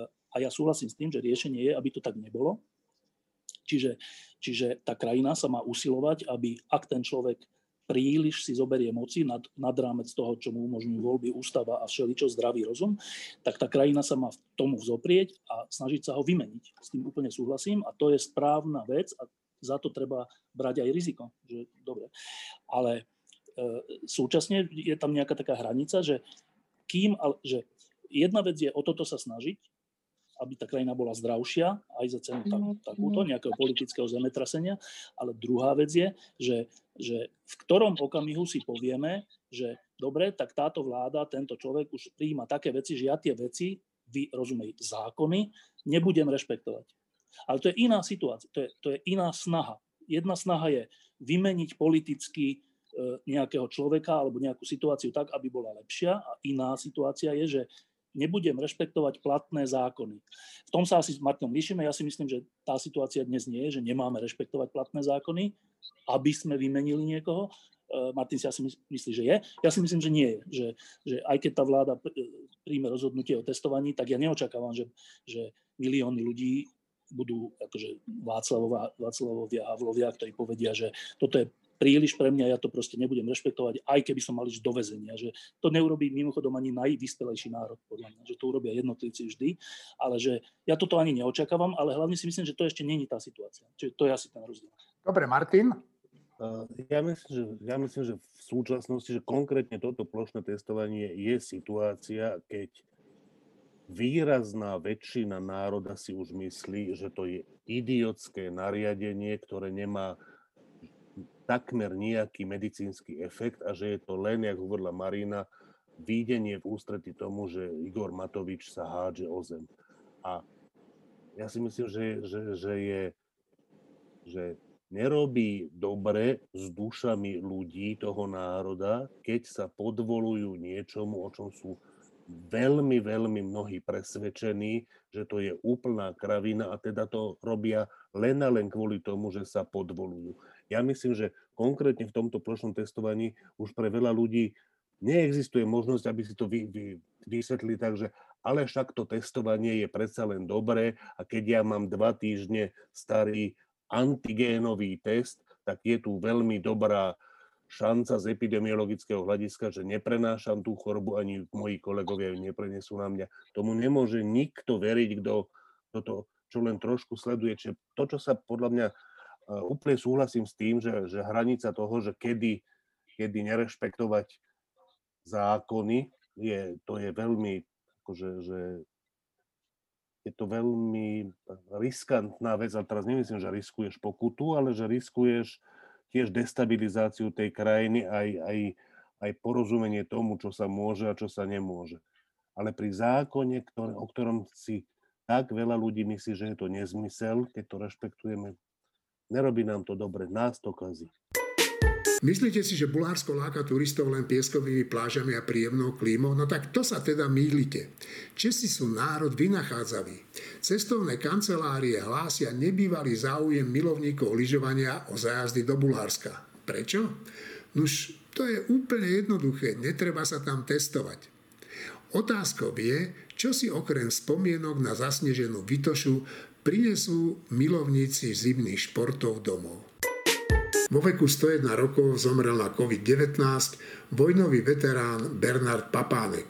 A ja súhlasím s tým, že riešenie je, aby to tak nebolo. Čiže, čiže tá krajina sa má usilovať, aby ak ten človek príliš si zoberie moci nad, nad rámec toho, čo mu umožňujú voľby, ústava a všeličo zdravý rozum, tak tá krajina sa má tomu vzoprieť a snažiť sa ho vymeniť. S tým úplne súhlasím a to je správna vec a za to treba brať aj riziko. Že, dobre. Ale e, súčasne je tam nejaká taká hranica, že, kým, ale, že jedna vec je o toto sa snažiť, aby tá krajina bola zdravšia, aj za cenu tak, takúto nejakého politického zemetrasenia. Ale druhá vec je, že, že v ktorom okamihu si povieme, že dobre, tak táto vláda, tento človek už prijíma také veci, že ja tie veci, vy rozumej, zákony, nebudem rešpektovať. Ale to je iná situácia, to je, to je iná snaha. Jedna snaha je vymeniť politicky nejakého človeka alebo nejakú situáciu tak, aby bola lepšia, a iná situácia je, že nebudem rešpektovať platné zákony. V tom sa asi s Martinom líšime. Ja si myslím, že tá situácia dnes nie je, že nemáme rešpektovať platné zákony, aby sme vymenili niekoho. Martin si asi myslí, že je. Ja si myslím, že nie je. Že, že aj keď tá vláda príjme rozhodnutie o testovaní, tak ja neočakávam, že, že milióny ľudí budú akože Václavovia, Václavovia a Havlovia, ktorí povedia, že toto je príliš pre mňa, ja to proste nebudem rešpektovať, aj keby som mal ísť do väzenia. Že to neurobí mimochodom ani najvyspelejší národ, podľa mňa, že to urobia jednotlivci vždy, ale že ja toto ani neočakávam, ale hlavne si myslím, že to ešte nie je tá situácia. Čiže to je asi ten rozdiel. Dobre, Martin? Uh, ja, myslím, že, ja myslím, že v súčasnosti, že konkrétne toto plošné testovanie je situácia, keď výrazná väčšina národa si už myslí, že to je idiotské nariadenie, ktoré nemá takmer nejaký medicínsky efekt a že je to len, jak hovorila Marina, výjdenie v ústrety tomu, že Igor Matovič sa hádže o zem. A ja si myslím, že, že, že, je, že nerobí dobre s dušami ľudí toho národa, keď sa podvolujú niečomu, o čom sú veľmi, veľmi mnohí presvedčení, že to je úplná kravina, a teda to robia len a len kvôli tomu, že sa podvolujú. Ja myslím, že konkrétne v tomto plošnom testovaní už pre veľa ľudí neexistuje možnosť, aby si to vy, vy, vysvetlili tak, že ale však to testovanie je predsa len dobré, a keď ja mám dva týždne starý antigénový test, tak je tu veľmi dobrá šanca z epidemiologického hľadiska, že neprenášam tú chorobu, ani moji kolegovia ju neprenesú na mňa. Tomu nemôže nikto veriť, kto toto, čo len trošku sleduje. Čiže to, čo sa podľa mňa úplne súhlasím s tým, že, že hranica toho, že kedy, kedy nerešpektovať zákony, je, to je veľmi, akože, že je to veľmi riskantná vec. A teraz nemyslím, že riskuješ pokutu, ale že riskuješ tiež destabilizáciu tej krajiny, aj, aj, aj porozumenie tomu, čo sa môže a čo sa nemôže. Ale pri zákone, ktoré, o ktorom si tak veľa ľudí myslí, že je to nezmysel, keď to rešpektujeme, nerobí nám to dobre, nás to kazí. Myslíte si, že Bulharsko láka turistov len pieskovými plážami a príjemnou klímou? No tak to sa teda mýlite. Česi sú národ vynachádzaví. Cestovné kancelárie hlásia nebývalý záujem milovníkov lyžovania o zájazdy do Bulharska. Prečo? Nuž, to je úplne jednoduché, netreba sa tam testovať. Otázkou je, čo si okrem spomienok na zasneženú Vitošu prinesú milovníci zimných športov domov. Vo veku sto jeden rokov zomrel na covid devätnásť vojnový veterán Bernard Papánek.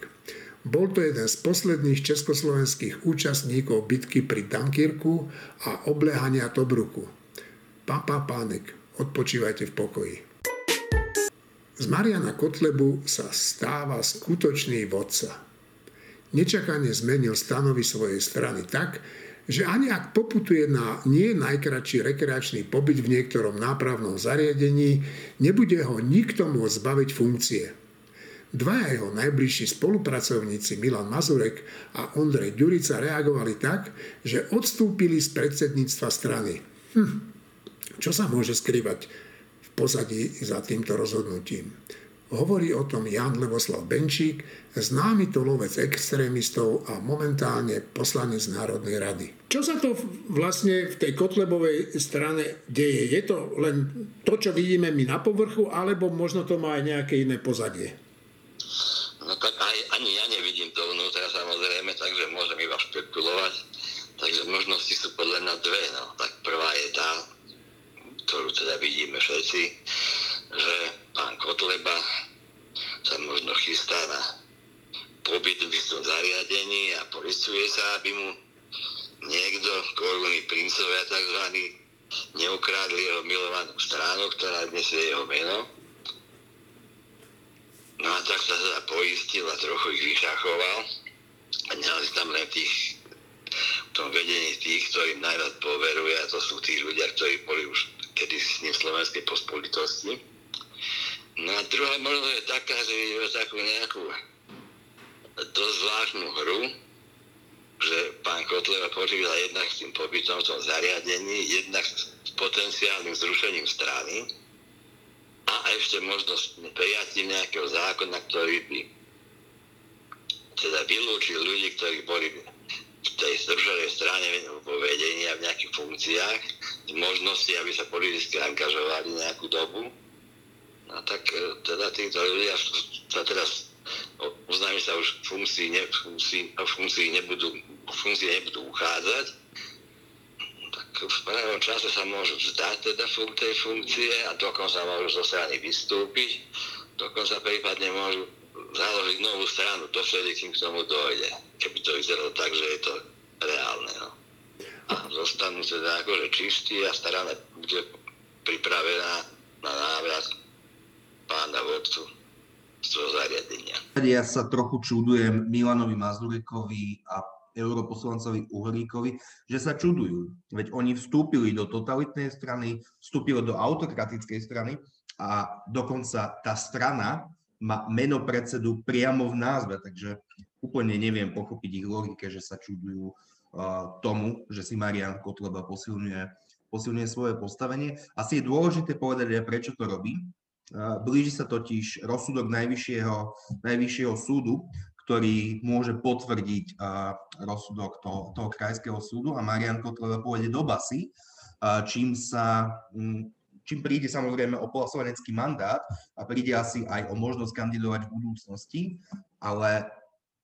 Bol to jeden z posledných československých účastníkov bitky pri Dunkirku a oblehania Tobruku. Pán Papánek, odpočívajte v pokoji. Z Mariana Kotlebu sa stáva skutočný vodca. Nečakane zmenil stanovy svojej strany tak, že ani ak poputuje na nie najkratší rekreačný pobyt v niektorom nápravnom zariadení, nebude ho nikto môcť zbaviť funkcie. Dvaja jeho najbližší spolupracovníci Milan Mazurek a Ondrej Ďurica reagovali tak, že odstúpili z predsedníctva strany. Hm, čo sa môže skrývať v pozadí za týmto rozhodnutím? Hovorí o tom Jan Levoslav Benčík, známy to lovec extrémistov a momentálne poslanec Národnej rady. Čo sa to vlastne v tej Kotlebovej strane deje? Je to len to, čo vidíme my na povrchu, alebo možno to má aj nejaké iné pozadie? No tak aj, ani ja nevidím to vnútra, samozrejme, takže môžem iba špekulovať. Takže možnosti sú podľa mňa dve. No. Tak prvá je tá, ktorú teda vidíme všetci, že pán Kotleba sa možno chystá na pobyt v istom zariadení a porysuje sa, aby mu niekto, korunní princovia takzvaní, neukrádli jeho milovanú stranu, ktorá dnes je jeho meno. No a tak sa teda poistil a trochu ich vyšachoval a nehali tam len tých tom vedení tých, ktorým najviac poveruje, a to sú tí ľudia, ktorí boli už kedysi s ním v Slovenskej pospolitosti. No a druhá možnosť je taká, že vidíme takú nejakú dosť zvláštnu hru, že pán Kotleba počíta jednak s tým pobytom v tom zariadení, jednak s potenciálnym zrušením strany a ešte možno s prijatím nejakého zákona, ktorý by teda vylúčil ľudí, ktorí boli v tej združenej strane vo vedení a v nejakých funkciách, možnosti, aby sa politicky angažovali nejakú dobu. No tak teda týchto ľudia sa teraz uznajme sa už funkcii ne, nebudú, nebudú uchádzať, tak v prvom čase sa môžu vzdať teda tej funkcie a dokonca môžu zo strany vystúpiť, dokonca prípadne môžu založiť novú stranu, to vtedy, kým k tomu dojde, keby to vyzeralo tak, že je to reálne. No. A zostanú teda akože čistí a strana bude pripravená na návrat pána vodcu svojho zariadenia. Ja sa trochu čudujem Milanovi Mazurekovi a europoslancovi Uhríkovi, že sa čudujú. Veď oni vstúpili do totalitnej strany, vstúpili do autokratickej strany a dokonca tá strana má meno predsedu priamo v názve, takže úplne neviem pochopiť ich logike, že sa čudujú uh, tomu, že si Marian Kotleba posilňuje, posilňuje svoje postavenie. Asi je dôležité povedať aj, prečo to robí. Blíži sa totiž rozsudok najvyššieho, najvyššieho súdu, ktorý môže potvrdiť rozsudok toho, toho krajského súdu a Marian Kotleba pôjde do basy, čím, sa, čím príde samozrejme o poslanecký mandát a príde asi aj o možnosť kandidovať v budúcnosti, ale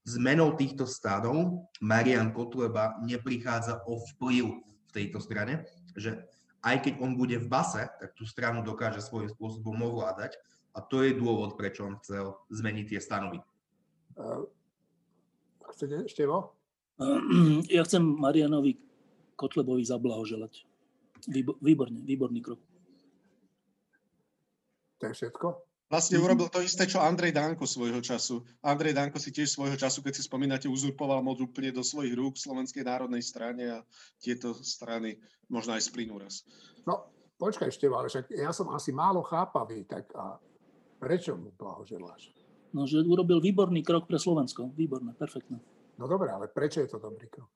zmenou týchto stanov Marian Kotleba neprichádza o vplyv v tejto strane, že aj keď on bude v base, tak tú stranu dokáže svojím spôsobom ovládať a to je dôvod, prečo on chcel zmeniť tie stanovy. Uh, chcete, Števo? Uh, ja chcem Marianovi Kotlebovi zablahoželať. Výbo- výborný, výborný krok. To je všetko? Vlastne urobil to isté, čo Andrej Danko svojho času. Andrej Danko si tiež svojho času, keď si spomínate, uzurpoval moc úplne do svojich rúk Slovenskej národnej strane a tieto strany možno aj splynú raz. No, počkaj, Števo, ale však ja som asi málo chápavý, tak a prečo mu blahoželáš? No, že urobil výborný krok pre Slovensko. Výborné, perfektné. No dobré, ale prečo je to dobrý krok?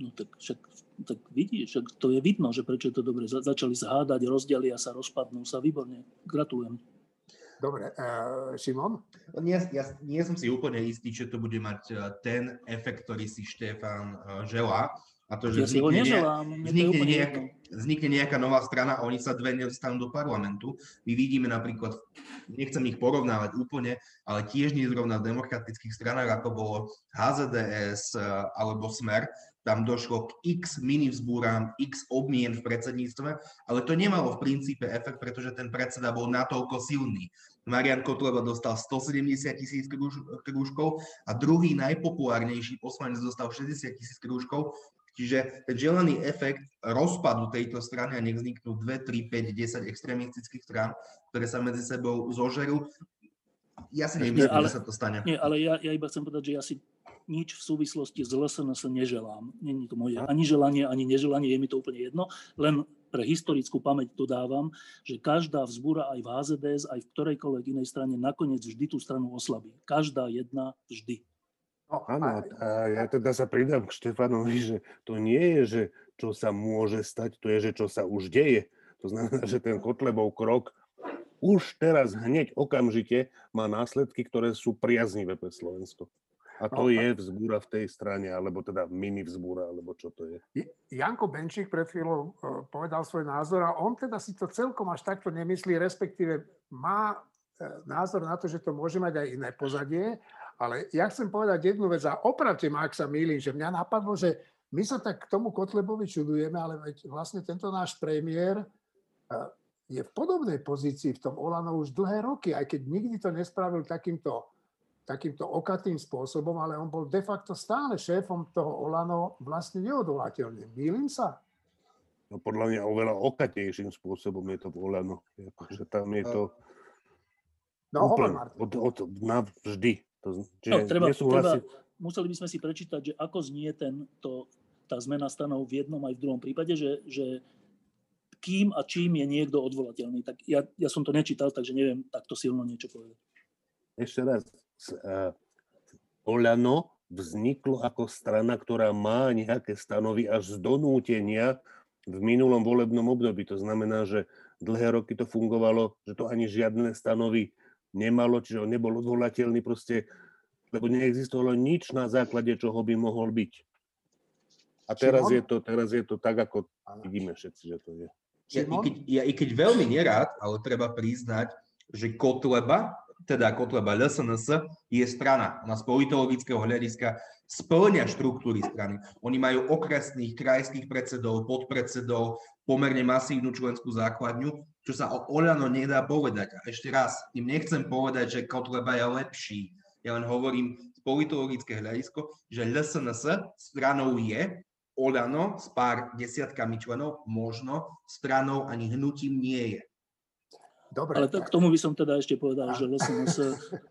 No tak však tak vidíš, však to je vidno, že prečo je to dobré. Začali sa hádať, rozdelia sa, rozpadnú sa. Výborne, gratulujem. Dobre, uh, Šimón? Ja, ja nie som si úplne istý, že to bude mať ten efekt, ktorý si Štefan želá. A to, že ja si ho neželám. Vznikne, nejak, vznikne nejaká nová strana a oni sa dve nedostanú do parlamentu. My vidíme napríklad, nechcem ich porovnávať úplne, ale tiež nie zrovna v demokratických stranách, ako bolo há zet dé es alebo Smer, tam došlo k x minivzbúram, x obmien v predsedníctve, ale to nemalo v princípe efekt, pretože ten predseda bol natoľko silný. Marian Kotleba dostal stosedemdesiat tisíc krúžkov a druhý najpopulárnejší poslanec dostal šesťdesiat tisíc krúžkov, čiže ten želaný efekt rozpadu tejto strany a nech vzniknú dve, tri, päť, desať extrémistických strán, ktoré sa medzi sebou zožerú. Ja si nemyslím, že sa to stane. Nie, ale ja, ja iba chcem povedať, že ja si nič v súvislosti s el es en es neželám. Není to moje ani želanie, ani neželanie, je mi to úplne jedno. Len pre historickú pamäť dodávam, že každá vzbúra aj v há zet dé es, aj v ktorejkoľvek inej strane nakoniec vždy tú stranu oslabí. Každá jedna vždy. Áno, a ja teda sa pridám k Štefanovi, že to nie je, že čo sa môže stať, to je, že čo sa už deje. To znamená, že ten Kotlebov krok už teraz hneď okamžite má následky, ktoré sú priaznivé pre Slovensko. A to no, je vzbúra v tej strane, alebo teda mini vzbúra, alebo čo to je. Janko Benčík pred chvíľou povedal svoj názor a on teda si to celkom až takto nemyslí, respektíve má názor na to, že to môže mať aj iné pozadie, ale ja chcem povedať jednu vec a opravte ma, ak sa mýlim, že mňa napadlo, že my sa tak k tomu Kotlebovi čudujeme, ale veď vlastne tento náš premiér je v podobnej pozícii v tom Olano už dlhé roky, aj keď nikdy to nespravil takýmto takýmto okatým spôsobom, ale on bol de facto stále šéfom toho Olano vlastne neodvolateľne. Mýlim sa? No podľa mňa oveľa okatejším spôsobom je to Olano. Akože tam je to no, úplne od, od, navždy. To, no, treba, treba, museli by sme si prečítať, že ako znie tento tá zmena stanov v jednom aj v druhom prípade, že, že kým a čím je niekto odvolateľný. Tak ja, ja som to nečítal, takže neviem takto silno niečo povedať. Ešte raz, Oľano vzniklo ako strana, ktorá má nejaké stanovy až z donútenia v minulom volebnom období. To znamená, že dlhé roky to fungovalo, že to ani žiadne stanovy nemalo, čiže on nebol odvolateľný proste, lebo neexistovalo nič na základe, čoho by mohol byť. A teraz je to, teraz je to tak, ako vidíme všetci, že to je. Ja i, keď, ja i keď veľmi nerád, ale treba priznať, že Kotleba, teda Kotleba el es en es, je strana. Ona z politologického hľadiska spĺňa štruktúry strany. Oni majú okresných, krajských predsedov, podpredsedov, pomerne masívnu členskú základňu, čo sa o Oľano nedá povedať. A ešte raz, im nechcem povedať, že Kotleba je lepší. Ja len hovorím z politologického hľadiska, že el es en es stranou je, Oľano s pár desiatkami členov možno stranou ani hnutím nie je. Dobre. Ale to, k tomu by som teda ešte povedal, a. že el es en es,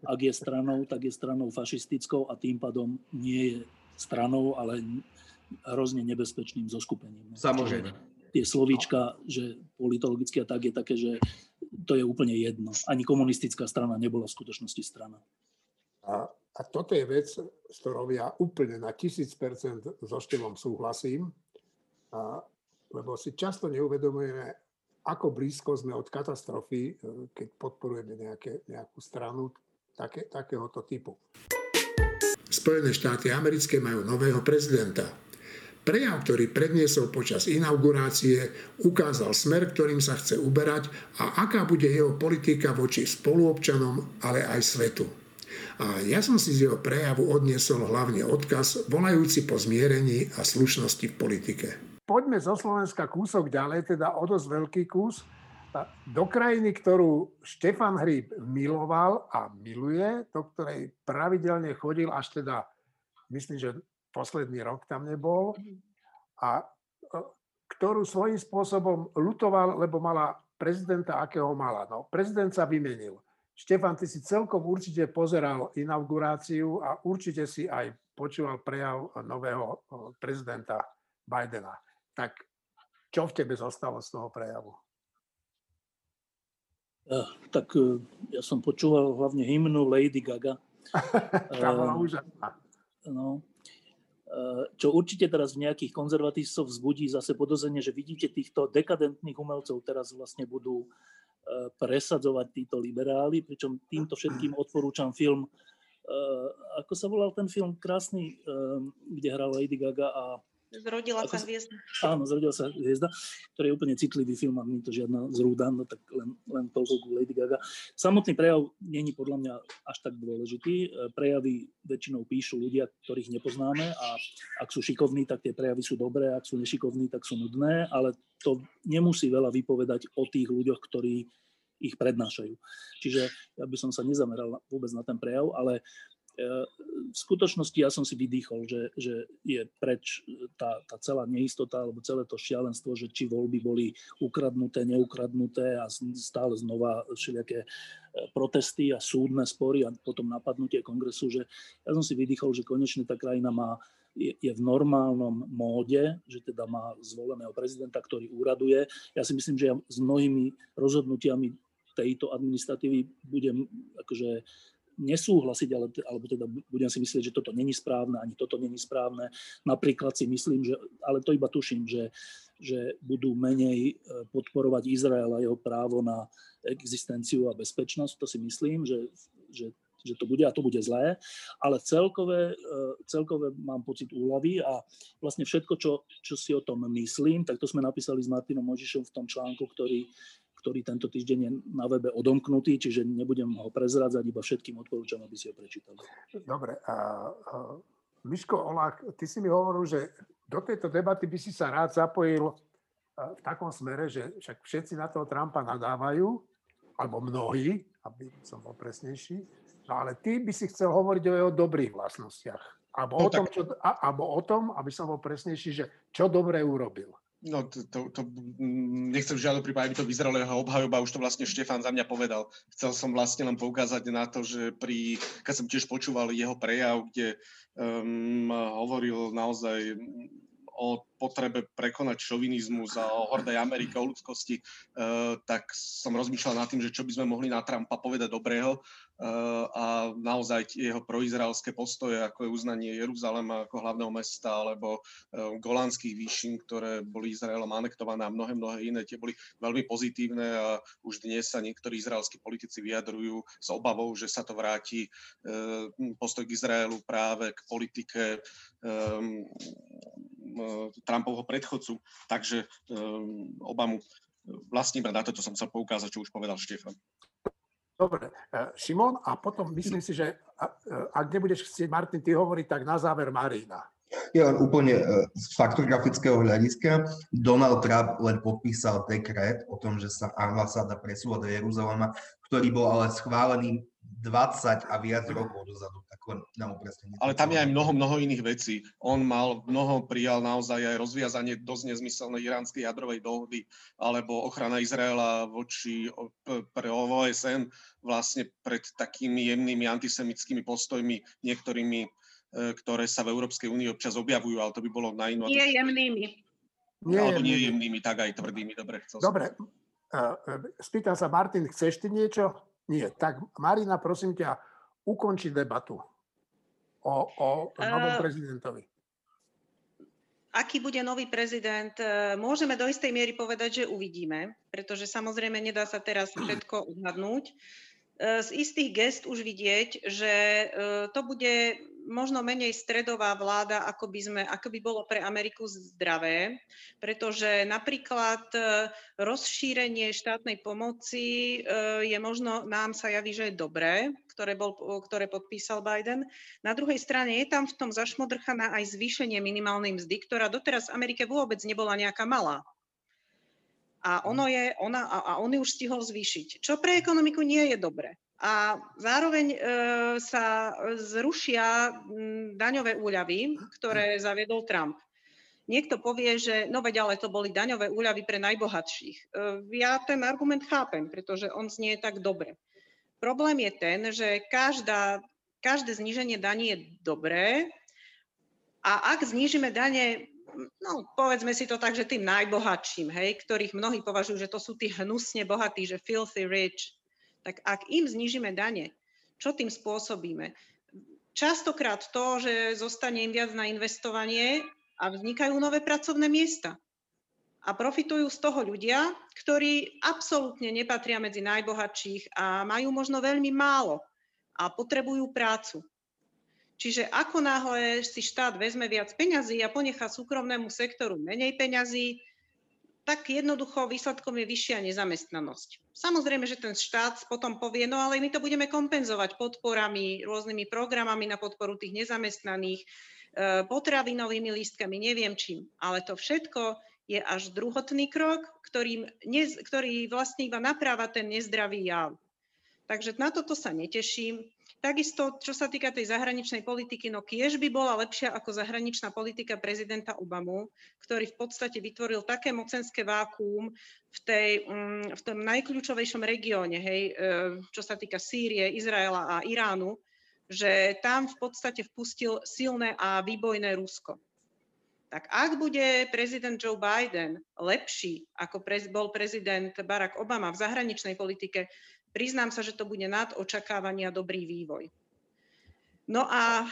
ak je stranou, tak je stranou fašistickou a tým pádom nie je stranou, ale hrozne nebezpečným zoskupením. Samozrejme. Čiže tie slovíčka, že politologicky a tak je také, že to je úplne jedno. Ani komunistická strana nebola v skutočnosti strana. A. A toto je vec, s ktorou ja úplne na tisíc percent so Števom súhlasím, a, lebo si často neuvedomujeme, ako blízko sme od katastrofy, keď podporujeme nejaké, nejakú stranu také, takéhoto typu. Spojené štáty americké majú nového prezidenta. Prejav, ktorý predniesol počas inaugurácie, ukázal smer, ktorým sa chce uberať a aká bude jeho politika voči spoluobčanom, ale aj svetu. A ja som si z jeho prejavu odniesol hlavne odkaz volajúci po zmierení a slušnosti v politike. Poďme zo Slovenska kúsok ďalej, teda o dosť veľký kus, do krajiny, ktorú Štefan Hríb miloval a miluje, do ktorej pravidelne chodil, až teda, myslím, že posledný rok tam nebol, a ktorú svojím spôsobom lutoval, lebo mala prezidenta, akého mala. No, prezident sa vymenil. Štefan, ty si celkom určite pozeral inauguráciu a určite si aj počúval prejav nového prezidenta Bidena. Tak čo v tebe zostalo z toho prejavu? Ja, tak ja som počúval hlavne hymnu Lady Gaga. Tá bola úžasná. No, čo určite teraz v nejakých konzervatívcov vzbudí zase podozrenie, že vidíte týchto dekadentných umelcov teraz vlastne budú presadzovať títo liberáli, pričom týmto všetkým odporúčam film, uh, ako sa volal ten film, krásny, um, kde hral Lady Gaga a... Zrodila sa hviezda. Áno, Zrodila sa hviezda, ktorý je úplne citlivý film a nie to žiadna zrúda, no tak len, len toľko Lady Gaga. Samotný prejav nie je podľa mňa až tak dôležitý. Prejavy väčšinou píšu ľudia, ktorých nepoznáme a ak sú šikovní, tak tie prejavy sú dobré, ak sú nešikovní, tak sú nudné, ale to nemusí veľa vypovedať o tých ľuďoch, ktorí ich prednášajú. Čiže ja by som sa nezameral vôbec na ten prejav, ale v skutočnosti ja som si vydýchol, že, že je preč tá, tá celá neistota alebo celé to šialenstvo, že či voľby boli ukradnuté, neukradnuté a stále znova všelijaké protesty a súdne spory a potom napadnutie kongresu, že ja som si vydýchol, že konečne tá krajina má je v normálnom móde, že teda má zvoleného prezidenta, ktorý úraduje. Ja si myslím, že ja s mnohými rozhodnutiami tejto administratívy budem akože nesúhlasiť, ale, alebo teda budem si myslieť, že toto není správne, ani toto není správne. Napríklad si myslím, že, ale to iba tuším, že, že budú menej podporovať Izrael a jeho právo na existenciu a bezpečnosť. To si myslím, že, že že to bude a to bude zlé, ale celkové, celkové mám pocit úľavy a vlastne všetko, čo, čo si o tom myslím, tak to sme napísali s Martinom Mojžišom v tom článku, ktorý, ktorý tento týždeň je na webe odomknutý, čiže nebudem ho prezrádzať, iba všetkým odporúčam, aby si ho prečítali. Dobre, a, a Miško Olák, ty si mi hovoril, že do tejto debaty by si sa rád zapojil v takom smere, že však všetci na toho Trumpa nadávajú, alebo mnohí, aby som bol presnejší, no ale ty by si chcel hovoriť o jeho dobrých vlastnostiach. Alebo, no, o, tom, čo, a, alebo o tom, aby som bol presnejší, že čo dobre urobil. No to, to, to nechcem v žiadnom prípade, aby to vyzeralo jeho obhajoba, už to vlastne Štefan za mňa povedal. Chcel som vlastne len poukázať na to, že pri, keď som tiež počúval jeho prejav, kde um, hovoril naozaj o potrebe prekonať šovinizmus a o hordej Amerike, o ľudskosti, tak som rozmýšľal nad tým, že čo by sme mohli na Trumpa povedať dobrého. A naozaj jeho proizraelské postoje, ako je uznanie Jeruzalema ako hlavného mesta, alebo Golánskych výšin, ktoré boli Izraelom anektované a mnohé, mnohé iné, tie boli veľmi pozitívne a už dnes sa niektorí izraelskí politici vyjadrujú s obavou, že sa to vráti postoj k Izraelu práve k politike Trumpovho predchodcu. Takže Obamu vlastne na toto som chcel poukázať, čo už povedal Štefan. Dobre, Šimón, a potom myslím si, že ak nebudeš chcieť, Martin, ty hovoriť, tak na záver Marina. Ja len úplne z faktografického hľadiska. Donald Trump len podpísal dekret o tom, že sa ambasáda presúva do Jeruzalema, ktorý bol ale schválený dvadsať a viac rokov dozadu. Ale tam je aj mnoho, mnoho iných vecí. On mal, mnoho prijal naozaj aj rozviazanie dosť nezmyselnej iránskej jadrovej dohody, alebo ochrana Izraela voči pre ó es en vlastne pred takými jemnými antisemitskými postojmi, niektorými, ktoré sa v Európskej únii občas objavujú, ale to by bolo na inú... Nie jemnými. Alebo nie jemnými, tak aj tvrdými. Dobre, chcel Dobre. Spýtam sa, Martin, chceš ty niečo? Nie. Tak Marina, prosím ťa, ukonči debatu o, o novom prezidentovi. Aký bude nový prezident? Môžeme do istej miery povedať, že uvidíme, pretože samozrejme nedá sa teraz všetko odhadnúť. Z istých gest už vidieť, že to bude možno menej stredová vláda, ako by, sme, ako by bolo pre Ameriku zdravé, pretože napríklad rozšírenie štátnej pomoci je možno, nám sa javí, že je dobré, ktoré, bol, ktoré podpísal Biden. Na druhej strane je tam v tom zašmodrchaná aj zvýšenie minimálnej mzdy, ktorá doteraz v Amerike vôbec nebola nejaká malá. A, ono je, ona, a on ju už stihol zvýšiť, čo pre ekonomiku nie je dobré. A zároveň e, sa zrušia daňové úľavy, ktoré zaviedol Trump. Niekto povie, že no veď, ale to boli daňové úľavy pre najbohatších. E, ja ten argument chápem, pretože on znie tak dobre. Problém je ten, že každá, každé zníženie daní je dobré a ak znížime dane, no povedzme si to tak, že tým najbohatším, hej, ktorých mnohí považujú, že to sú tí hnusne bohatí, že filthy rich, tak ak im znížime dane, čo tým spôsobíme? Častokrát to, že zostane im viac na investovanie a vznikajú nové pracovné miesta. A profitujú z toho ľudia, ktorí absolútne nepatria medzi najbohatších a majú možno veľmi málo a potrebujú prácu. Čiže ako náhle si štát vezme viac peňazí a ponechá súkromnému sektoru menej peňazí, tak jednoducho výsledkom je vyššia nezamestnanosť. Samozrejme, že ten štát potom povie, no ale my to budeme kompenzovať podporami, rôznymi programami na podporu tých nezamestnaných, potravinovými lístkami, neviem čím. Ale to všetko je až druhotný krok, ktorým, ktorý vlastne iba napráva ten nezdravý jav. Takže na toto sa neteším. Takisto, čo sa týka tej zahraničnej politiky, no kiež by bola lepšia ako zahraničná politika prezidenta Obamu, ktorý v podstate vytvoril také mocenské vákuum v, tej, v tom najkľúčovejšom regióne, hej, čo sa týka Sýrie, Izraela a Iránu, že tam v podstate vpustil silné a výbojné Rusko. Tak ak bude prezident Joe Biden lepší, ako prez, bol prezident Barack Obama v zahraničnej politike, priznám sa, že to bude nad očakávania dobrý vývoj. No a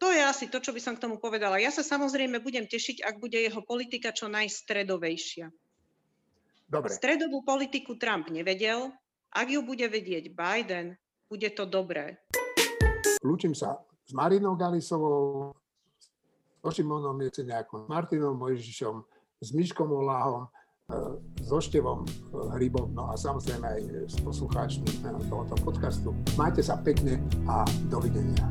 to je asi to, čo by som k tomu povedala. Ja sa samozrejme budem tešiť, ak bude jeho politika čo najstredovejšia. Dobre. Stredovú politiku Trump nevedel. Ak ju bude vedieť Biden, bude to dobré. Lúčim sa s Marinou Galisovou, so Šimónom Jeceniakom, Martinom Mojžišom, s Miškom Vlákom, so Števom Hríbom, no a samozrejme aj s poslucháčmi tohoto podcastu. Majte sa pekne a dovidenia.